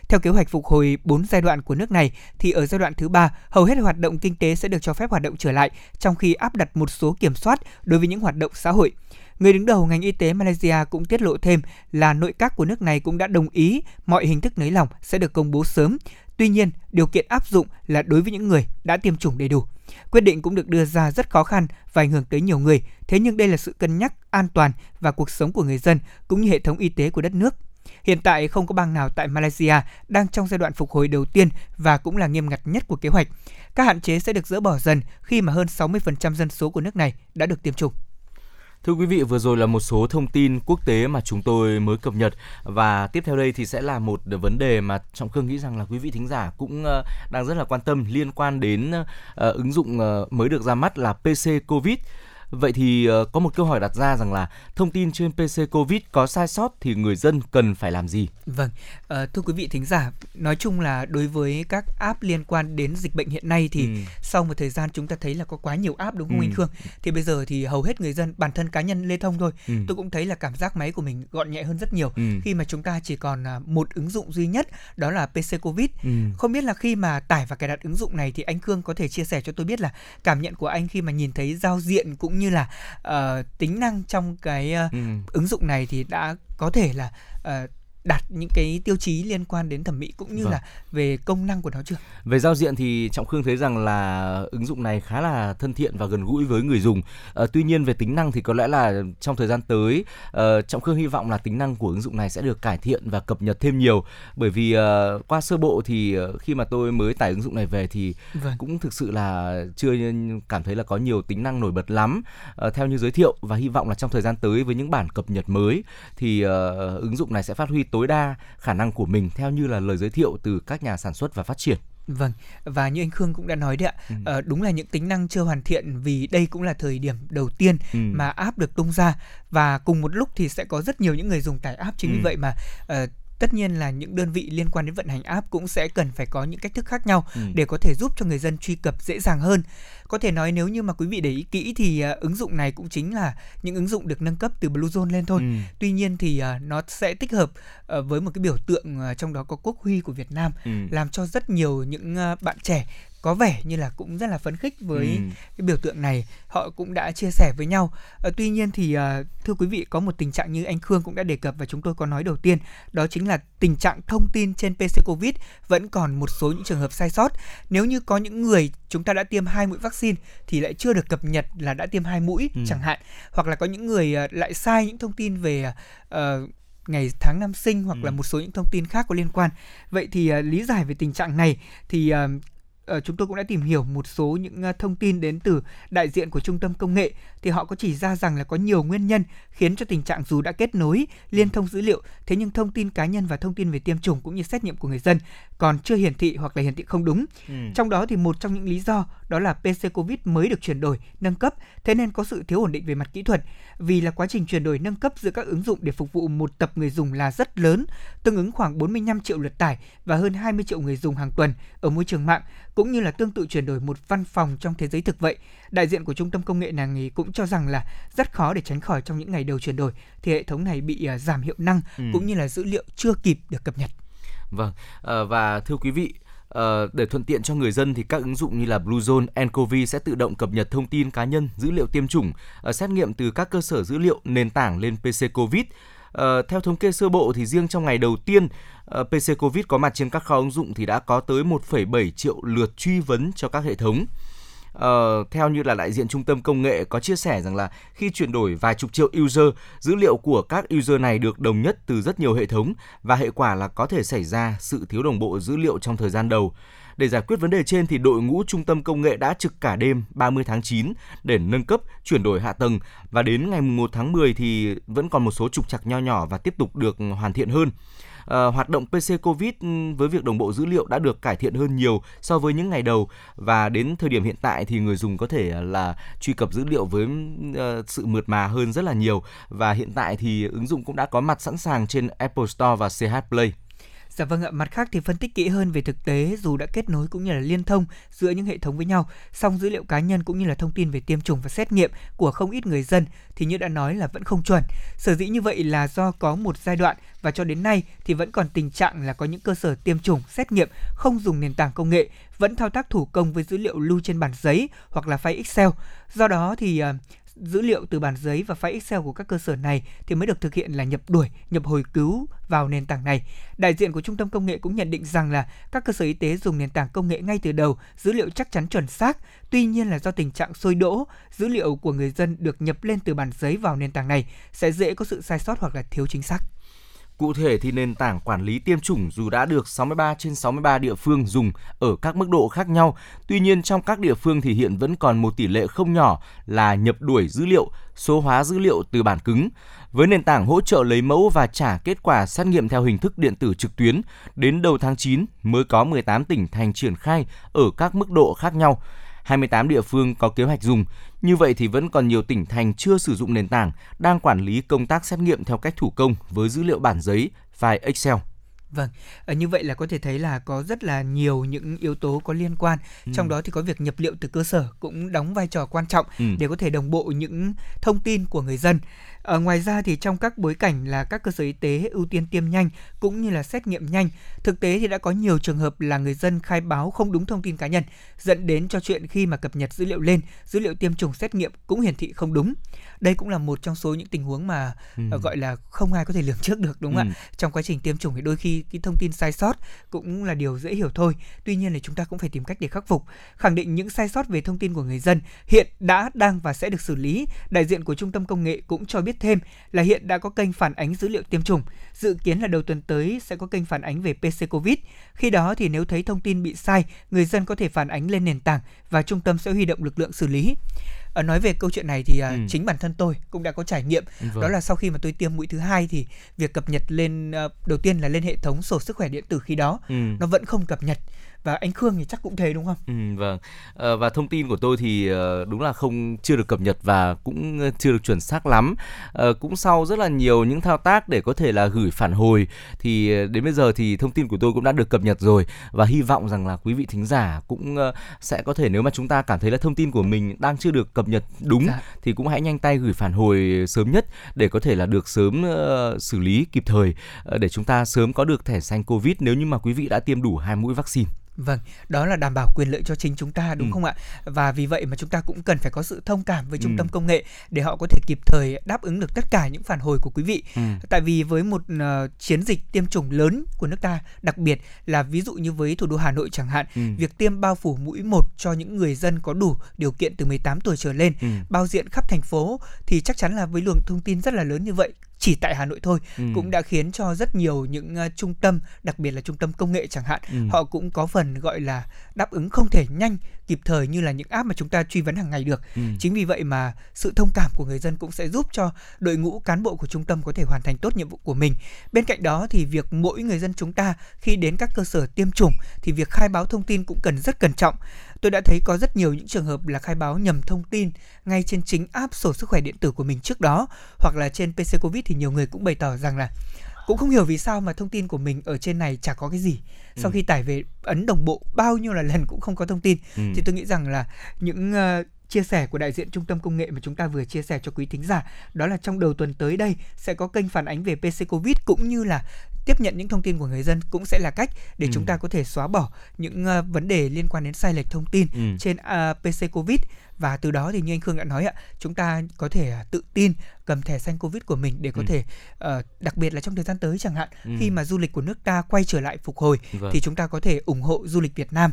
Theo kế hoạch phục hồi 4 giai đoạn của nước này thì ở giai đoạn thứ 3, hầu hết hoạt động kinh tế sẽ được cho phép hoạt động trở lại, trong khi áp đặt một số kiểm soát đối với những hoạt động xã hội. Người đứng đầu ngành y tế Malaysia cũng tiết lộ thêm là nội các của nước này cũng đã đồng ý mọi hình thức nới lỏng sẽ được công bố sớm. Tuy nhiên, điều kiện áp dụng là đối với những người đã tiêm chủng đầy đủ. Quyết định cũng được đưa ra rất khó khăn và ảnh hưởng tới nhiều người. Thế nhưng đây là sự cân nhắc an toàn và cuộc sống của người dân cũng như hệ thống y tế của đất nước. Hiện tại không có bang nào tại Malaysia đang trong giai đoạn phục hồi đầu tiên và cũng là nghiêm ngặt nhất của kế hoạch. Các hạn chế sẽ được dỡ bỏ dần khi mà hơn 60% dân số của nước này đã được tiêm chủng. Thưa quý vị, vừa rồi là một số thông tin quốc tế mà chúng tôi mới cập nhật, và tiếp theo đây thì sẽ là một vấn đề mà Trọng Khương nghĩ rằng là quý vị thính giả cũng đang rất là quan tâm, liên quan đến ứng dụng mới được ra mắt là PC COVID. Vậy thì có một câu hỏi đặt ra rằng là thông tin trên PC COVID có sai sót thì người dân cần phải làm gì? Vâng, thưa quý vị thính giả, nói chung là đối với các app liên quan đến dịch bệnh hiện nay thì sau một thời gian chúng ta thấy là có quá nhiều app, đúng không anh Khương? Thì bây giờ thì hầu hết người dân, bản thân cá nhân Lê Thông thôi, tôi cũng thấy là cảm giác máy của mình gọn nhẹ hơn rất nhiều khi mà chúng ta chỉ còn một ứng dụng duy nhất, đó là PC COVID. Không biết là khi mà tải và cài đặt ứng dụng này thì anh Khương có thể chia sẻ cho tôi biết là cảm nhận của anh khi mà nhìn thấy giao diện cũng như là tính năng trong cái ứng dụng này thì đã có thể là đạt những cái tiêu chí liên quan đến thẩm mỹ cũng như là về công năng của nó chưa? Về giao diện thì Trọng Khương thấy rằng là ứng dụng này khá là thân thiện và gần gũi với người dùng. Tuy nhiên về tính năng thì có lẽ là trong thời gian tới Trọng Khương hy vọng là tính năng của ứng dụng này sẽ được cải thiện và cập nhật thêm nhiều. Bởi vì qua sơ bộ thì khi mà tôi mới tải ứng dụng này về thì cũng thực sự là chưa cảm thấy là có nhiều tính năng nổi bật lắm theo như giới thiệu, và hy vọng là trong thời gian tới với những bản cập nhật mới thì ứng dụng này sẽ phát huy tối đa khả năng của mình theo như là lời giới thiệu từ các nhà sản xuất và phát triển. Vâng, và như anh Khương cũng đã nói đấy ạ, đúng là những tính năng chưa hoàn thiện vì đây cũng là thời điểm đầu tiên mà app được tung ra, và cùng một lúc thì sẽ có rất nhiều những người dùng tải app. Chính vì vậy mà tất nhiên là những đơn vị liên quan đến vận hành app cũng sẽ cần phải có những cách thức khác nhau để có thể giúp cho người dân truy cập dễ dàng hơn. Có thể nói nếu như mà quý vị để ý kỹ thì ứng dụng này cũng chính là những ứng dụng được nâng cấp từ Bluezone lên thôi. Tuy nhiên thì nó sẽ tích hợp với một cái biểu tượng trong đó có quốc huy của Việt Nam, làm cho rất nhiều những bạn trẻ có vẻ như là cũng rất là phấn khích với cái biểu tượng này, họ cũng đã chia sẻ với nhau. Tuy nhiên thì thưa quý vị, có một tình trạng như anh Khương cũng đã đề cập và chúng tôi có nói đầu tiên, đó chính là tình trạng thông tin trên PC COVID vẫn còn một số những trường hợp sai sót. Nếu như có những người chúng ta đã tiêm 2 mũi vaccine thì lại chưa được cập nhật là đã tiêm 2 mũi chẳng hạn, hoặc là có những người lại sai những thông tin về ngày tháng năm sinh hoặc là một số những thông tin khác có liên quan. Vậy thì lý giải về tình trạng này thì chúng tôi cũng đã tìm hiểu một số những thông tin đến từ đại diện của Trung tâm Công nghệ, thì họ có chỉ ra rằng là có nhiều nguyên nhân khiến cho tình trạng dù đã kết nối, liên thông dữ liệu, thế nhưng thông tin cá nhân và thông tin về tiêm chủng cũng như xét nghiệm của người dân còn chưa hiển thị hoặc là hiển thị không đúng. Trong đó thì một trong những lý do đó là PC COVID mới được chuyển đổi, nâng cấp, thế nên có sự thiếu ổn định về mặt kỹ thuật, vì là quá trình chuyển đổi nâng cấp giữa các ứng dụng để phục vụ một tập người dùng là rất lớn, tương ứng khoảng 45 triệu lượt tải và hơn 20 triệu người dùng hàng tuần ở môi trường mạng, cũng như là tương tự chuyển đổi một văn phòng trong thế giới thực vậy. Đại diện của Trung tâm Công nghệ này cũng cho rằng là rất khó để tránh khỏi trong những ngày đầu chuyển đổi thì hệ thống này bị giảm hiệu năng cũng như là dữ liệu chưa kịp được cập nhật. Vâng, và thưa quý vị, để thuận tiện cho người dân thì các ứng dụng như là Bluezone, NCOVID sẽ tự động cập nhật thông tin cá nhân, dữ liệu tiêm chủng, xét nghiệm từ các cơ sở dữ liệu nền tảng lên PC COVID. Theo thống kê sơ bộ thì riêng trong ngày đầu tiên PC COVID có mặt trên các kho ứng dụng thì đã có tới 1,7 triệu lượt truy vấn cho các hệ thống. Theo như là đại diện Trung tâm Công nghệ có chia sẻ rằng là khi chuyển đổi vài chục triệu user, dữ liệu của các user này được đồng nhất từ rất nhiều hệ thống và hệ quả là có thể xảy ra sự thiếu đồng bộ dữ liệu trong thời gian đầu. Để giải quyết vấn đề trên thì đội ngũ Trung tâm Công nghệ đã trực cả đêm 30 tháng 9 để nâng cấp, chuyển đổi hạ tầng và đến ngày 1 tháng 10 thì vẫn còn một số trục trặc nho nhỏ và tiếp tục được hoàn thiện hơn. Hoạt động PC COVID với việc đồng bộ dữ liệu đã được cải thiện hơn nhiều so với những ngày đầu, và đến thời điểm hiện tại thì người dùng có thể là truy cập dữ liệu với sự mượt mà hơn rất là nhiều, và hiện tại thì ứng dụng cũng đã có mặt sẵn sàng trên Apple Store và CH Play. Dạ vâng ạ, mặt khác thì phân tích kỹ hơn về thực tế dù đã kết nối cũng như là liên thông giữa những hệ thống với nhau, song dữ liệu cá nhân cũng như là thông tin về tiêm chủng và xét nghiệm của không ít người dân thì như đã nói là vẫn không chuẩn. Sở dĩ như vậy là do có một giai đoạn và cho đến nay thì vẫn còn tình trạng là có những cơ sở tiêm chủng, xét nghiệm không dùng nền tảng công nghệ, vẫn thao tác thủ công với dữ liệu lưu trên bản giấy hoặc là file Excel. Do đó thì dữ liệu từ bản giấy và file Excel của các cơ sở này thì mới được thực hiện là nhập đuổi, nhập hồi cứu vào nền tảng này. Đại diện của Trung tâm Công nghệ cũng nhận định rằng là các cơ sở y tế dùng nền tảng công nghệ ngay từ đầu, dữ liệu chắc chắn chuẩn xác. Tuy nhiên là do tình trạng sôi đỗ, dữ liệu của người dân được nhập lên từ bản giấy vào nền tảng này sẽ dễ có sự sai sót hoặc là thiếu chính xác. Cụ thể thì nền tảng quản lý tiêm chủng dù đã được 63 trên 63 địa phương dùng ở các mức độ khác nhau, tuy nhiên trong các địa phương thì hiện vẫn còn một tỷ lệ không nhỏ là nhập đuổi dữ liệu, số hóa dữ liệu từ bản cứng. Với nền tảng hỗ trợ lấy mẫu và trả kết quả xét nghiệm theo hình thức điện tử trực tuyến, đến đầu tháng 9 mới có 18 tỉnh thành triển khai ở các mức độ khác nhau. 28 địa phương có kế hoạch dùng. Như vậy thì vẫn còn nhiều tỉnh thành chưa sử dụng nền tảng, đang quản lý công tác xét nghiệm theo cách thủ công với dữ liệu bản giấy, file Excel. Vâng, như vậy là có thể thấy là có rất là nhiều những yếu tố có liên quan. Trong đó thì có việc nhập liệu từ cơ sở cũng đóng vai trò quan trọng để có thể đồng bộ những thông tin của người dân. Ngoài ra thì trong các bối cảnh là các cơ sở y tế ưu tiên tiêm nhanh cũng như là xét nghiệm nhanh, thực tế thì đã có nhiều trường hợp là người dân khai báo không đúng thông tin cá nhân, dẫn đến cho chuyện khi mà cập nhật dữ liệu lên, dữ liệu tiêm chủng xét nghiệm cũng hiển thị không đúng. Đây cũng là một trong số những tình huống mà gọi là không ai có thể lường trước được, đúng không ạ? Trong quá trình tiêm chủng thì đôi khi cái thông tin sai sót cũng là điều dễ hiểu thôi. Tuy nhiên là chúng ta cũng phải tìm cách để khắc phục. Khẳng định những sai sót về thông tin của người dân hiện đã, đang và sẽ được xử lý, đại diện của Trung tâm Công nghệ cũng cho biết thêm là hiện đã có kênh phản ánh dữ liệu tiêm chủng, dự kiến là đầu tuần tới sẽ có kênh phản ánh về PC COVID. Khi đó thì nếu thấy thông tin bị sai, người dân có thể phản ánh lên nền tảng và trung tâm sẽ huy động lực lượng xử lý. Nói về câu chuyện này thì chính bản thân tôi cũng đã có trải nghiệm, đó là sau khi mà tôi tiêm mũi thứ 2 thì việc cập nhật lên đầu tiên là lên hệ thống sổ sức khỏe điện tử khi đó nó vẫn không cập nhật. Và anh Khương thì chắc cũng thế, đúng không? Vâng. Và thông tin của tôi thì đúng là chưa được cập nhật và cũng chưa được chuẩn xác lắm. Cũng sau rất là nhiều những thao tác để có thể là gửi phản hồi thì đến bây giờ thì thông tin của tôi cũng đã được cập nhật rồi, và hy vọng rằng là quý vị thính giả cũng sẽ có thể, nếu mà chúng ta cảm thấy là thông tin của mình đang chưa được cập nhật đúng thì cũng hãy nhanh tay gửi phản hồi sớm nhất để có thể là được sớm xử lý kịp thời để chúng ta sớm có được thẻ xanh COVID nếu như mà quý vị đã tiêm đủ 2 mũi vaccine. Vâng, đó là đảm bảo quyền lợi cho chính chúng ta, đúng không ạ? Và vì vậy mà chúng ta cũng cần phải có sự thông cảm với trung tâm công nghệ để họ có thể kịp thời đáp ứng được tất cả những phản hồi của quý vị. Tại vì với một chiến dịch tiêm chủng lớn của nước ta, đặc biệt là ví dụ như với thủ đô Hà Nội chẳng hạn, việc tiêm bao phủ mũi 1 cho những người dân có đủ điều kiện từ 18 tuổi trở lên, bao diện khắp thành phố, thì chắc chắn là với luồng thông tin rất là lớn như vậy, chỉ tại Hà Nội thôi cũng đã khiến cho rất nhiều những trung tâm, đặc biệt là trung tâm công nghệ chẳng hạn, họ cũng có phần gọi là đáp ứng không thể nhanh kịp thời như là những app mà chúng ta truy vấn hàng ngày được. Chính vì vậy mà sự thông cảm của người dân cũng sẽ giúp cho đội ngũ cán bộ của trung tâm có thể hoàn thành tốt nhiệm vụ của mình. Bên cạnh đó thì việc mỗi người dân chúng ta khi đến các cơ sở tiêm chủng thì việc khai báo thông tin cũng rất cẩn trọng. Tôi đã thấy có rất nhiều những trường hợp là khai báo nhầm thông tin ngay trên chính app sổ sức khỏe điện tử của mình trước đó, hoặc là trên PC COVID thì nhiều người cũng bày tỏ rằng là cũng không hiểu vì sao mà thông tin của mình ở trên này chả có cái gì. Sau khi tải về ấn đồng bộ bao nhiêu là lần cũng không có thông tin. Thì tôi nghĩ rằng là những chia sẻ của đại diện trung tâm công nghệ mà chúng ta vừa chia sẻ cho quý thính giả, đó là trong đầu tuần tới đây sẽ có kênh phản ánh về PC COVID cũng như là tiếp nhận những thông tin của người dân, cũng sẽ là cách để chúng ta có thể xóa bỏ những vấn đề liên quan đến sai lệch thông tin trên PC COVID. Và từ đó thì như anh Khương đã nói ạ, chúng ta có thể tự tin cầm thẻ xanh COVID của mình để có thể đặc biệt là trong thời gian tới chẳng hạn, khi mà du lịch của nước ta quay trở lại phục hồi thì chúng ta có thể ủng hộ du lịch Việt Nam.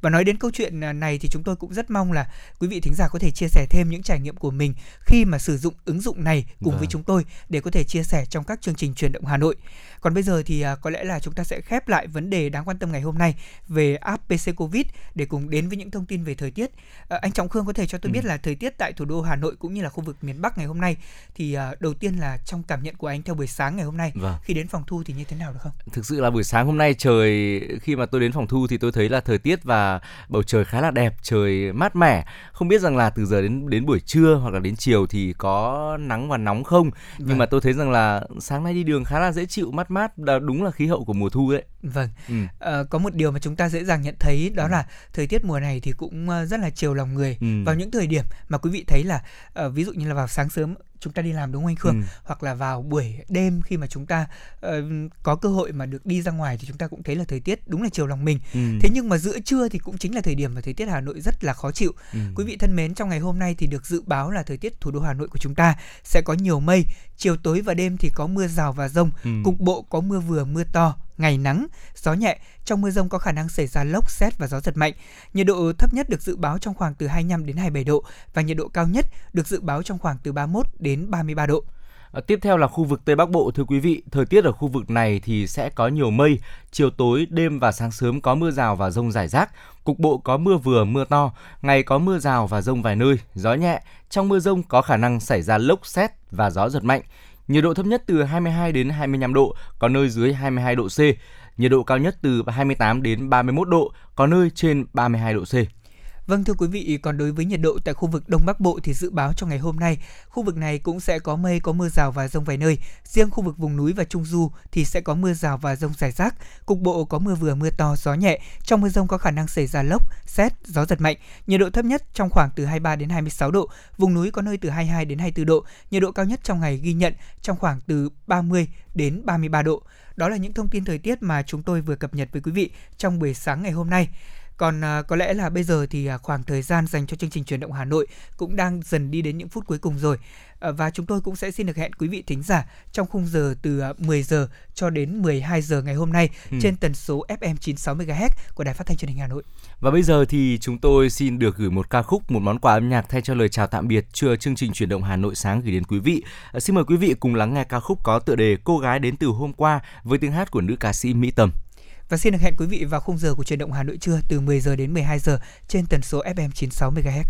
Và nói đến câu chuyện này thì chúng tôi cũng rất mong là quý vị thính giả có thể chia sẻ thêm những trải nghiệm của mình khi mà sử dụng ứng dụng này cùng với chúng tôi để có thể chia sẻ trong các chương trình Chuyển động Hà Nội. Còn bây giờ thì có lẽ là chúng ta sẽ khép lại vấn đề đáng quan tâm ngày hôm nay về app PC COVID để cùng đến với những thông tin về thời tiết. Anh Trọng Khương có thể cho tôi biết là thời tiết tại thủ đô Hà Nội cũng như là khu vực miền Bắc ngày hôm nay thì đầu tiên là trong cảm nhận của anh theo buổi sáng ngày hôm nay khi đến phòng thu thì như thế nào được không? Thực sự là buổi sáng hôm nay trời, khi mà tôi đến phòng thu thì tôi thấy là thời tiết và bầu trời khá là đẹp, trời mát mẻ. Không biết rằng là từ giờ đến buổi trưa hoặc là đến chiều thì có nắng và nóng không, nhưng mà tôi thấy rằng là sáng nay đi đường khá là dễ chịu, mát, đúng là khí hậu của mùa thu đấy. Vâng, có một điều mà chúng ta dễ dàng nhận thấy đó là thời tiết mùa này thì cũng rất là chiều lòng người vào những thời điểm mà quý vị thấy là ví dụ như là vào sáng sớm chúng ta đi làm, đúng không anh Khương? Hoặc là vào buổi đêm khi mà chúng ta có cơ hội mà được đi ra ngoài thì chúng ta cũng thấy là thời tiết đúng là chiều lòng mình. Thế nhưng mà giữa trưa thì cũng chính là thời điểm mà thời tiết Hà Nội rất là khó chịu. Quý vị thân mến, trong ngày hôm nay thì được dự báo là thời tiết thủ đô Hà Nội của chúng ta sẽ có nhiều mây, chiều tối và đêm thì có mưa rào và dông, cục bộ có mưa vừa mưa to, ngày nắng, gió nhẹ. Trong mưa dông có khả năng xảy ra lốc, sét và gió giật mạnh. Nhiệt độ thấp nhất được dự báo trong khoảng từ 25 đến 27 độ và nhiệt độ cao nhất được dự báo trong khoảng từ 31 đến 33 độ. Tiếp theo là khu vực Tây Bắc Bộ, thưa quý vị. Thời tiết ở khu vực này thì sẽ có nhiều mây, chiều tối, đêm và sáng sớm có mưa rào và dông rải rác, cục bộ có mưa vừa mưa to, ngày có mưa rào và dông vài nơi, gió nhẹ. Trong mưa dông có khả năng xảy ra lốc, sét và gió giật mạnh. Nhiệt độ thấp nhất từ 22 đến 25 độ, có nơi dưới 22 độ C. Nhiệt độ cao nhất từ 28 đến 31 độ, có nơi trên 32 độ C. Vâng thưa quý vị, còn đối với nhiệt độ tại khu vực Đông Bắc Bộ thì dự báo trong ngày hôm nay, khu vực này cũng sẽ có mây, có mưa rào và dông vài nơi. Riêng khu vực vùng núi và Trung Du thì sẽ có mưa rào và dông rải rác. Cục bộ có mưa vừa, mưa to, gió nhẹ. Trong mưa dông có khả năng xảy ra lốc, sét, gió giật mạnh. Nhiệt độ thấp nhất trong khoảng từ 23 đến 26 độ. Vùng núi có nơi từ 22 đến 24 độ. Nhiệt độ cao nhất trong ngày ghi nhận trong khoảng từ 30 đến 33 độ. Đó là những thông tin thời tiết mà chúng tôi vừa cập nhật với quý vị trong buổi sáng ngày hôm nay. Còn có lẽ là bây giờ thì khoảng thời gian dành cho chương trình Chuyển động Hà Nội cũng đang dần đi đến những phút cuối cùng rồi. Và chúng tôi cũng sẽ xin được hẹn quý vị thính giả trong khung giờ từ 10 giờ cho đến 12 giờ ngày hôm nay trên tần số FM 96 MHz của Đài Phát Thanh Truyền hình Hà Nội. Và bây giờ thì chúng tôi xin được gửi một ca khúc, một món quà âm nhạc thay cho lời chào tạm biệt chương trình Chuyển động Hà Nội sáng gửi đến quý vị. Xin mời quý vị cùng lắng nghe ca khúc có tựa đề Cô gái đến từ hôm qua với tiếng hát của nữ ca sĩ Mỹ Tâm. Và xin được hẹn quý vị vào khung giờ của Chuyển động Hà Nội trưa từ 10 giờ đến 12 giờ trên tần số FM 96 MHz.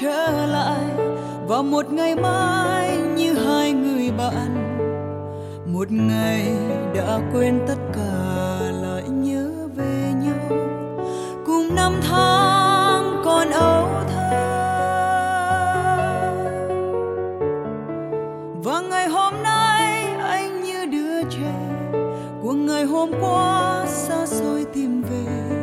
Trở lại vào một ngày mai như hai người bạn, một ngày đã quên tất cả lại năm tháng còn ấu thơ. Và ngày hôm nay anh như đứa trẻ của ngày hôm qua xa xôi tìm về.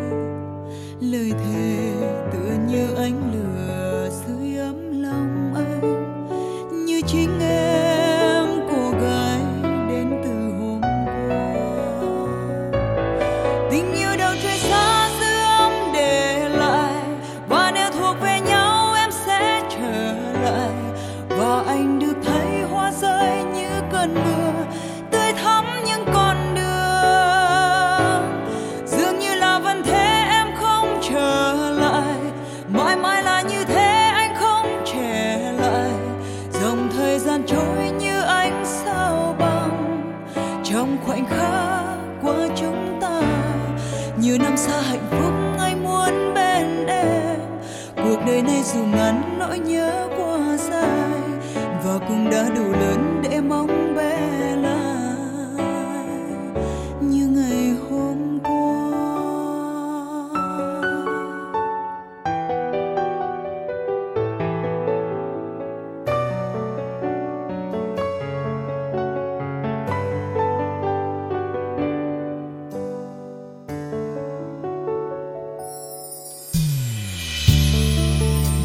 Lời thề tựa như ánh lửa sưởi ấm lòng anh, như chính em cô gái đến từ hôm qua. Tình yêu đâu trời xa xưa để lại, và nếu thuộc về nhau em sẽ trở lại. Và anh được thấy hoa rơi như cơn mưa, tươi thắm những con đường. Dường như là vẫn thế em không trở lại, mãi mãi là như thế anh không trẻ lại. Dòng thời gian trôi như ánh sao băng, trong khoảnh khắc của chúng ta. Nhiều năm xa hạnh phúc anh muốn bên em, cuộc đời này dù ngắn nỗi nhớ quá xa. Và cũng đã đủ lớn để mong bé lại như ngày hôm qua.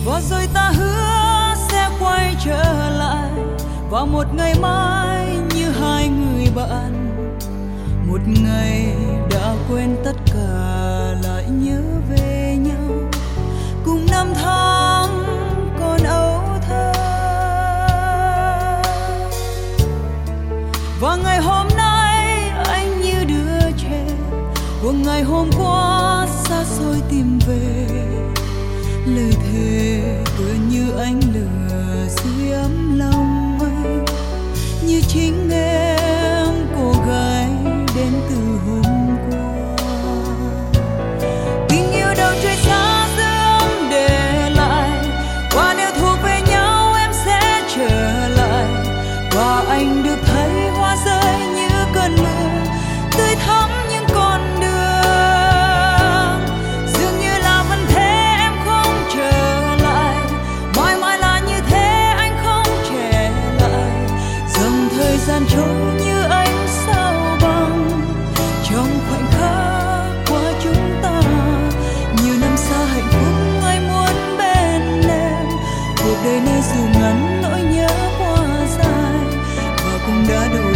Và rồi ta hứa sẽ quay trở lại, vào một ngày mai như hai người bạn. Một ngày đã quên tất cả lại nhớ về nhau, cùng năm tháng còn ấu thơ. Và ngày hôm nay anh như đứa trẻ của ngày hôm qua xa xôi tìm về. Lời thề tựa như ánh lửa sưởi ấm lòng, như chính em cô gái đến từ hôm qua. Tình yêu đâu trời xa xưa để lại, và nếu thuộc về nhau em sẽ trở lại. Và anh được thấy hoa rơi như cơn mưa, tươi thắm những con đường. Dường như là vẫn thế em không trở lại, mãi mãi là như thế anh không trẻ lại. Dòng thời gian trôi như ánh sao băng, trong khoảnh khắc của chúng ta. Nhiều năm xa hạnh phúc anh muốn bên em, cuộc đời này dù ngắn nỗi nhớ quá dài. Và cũng đã đủ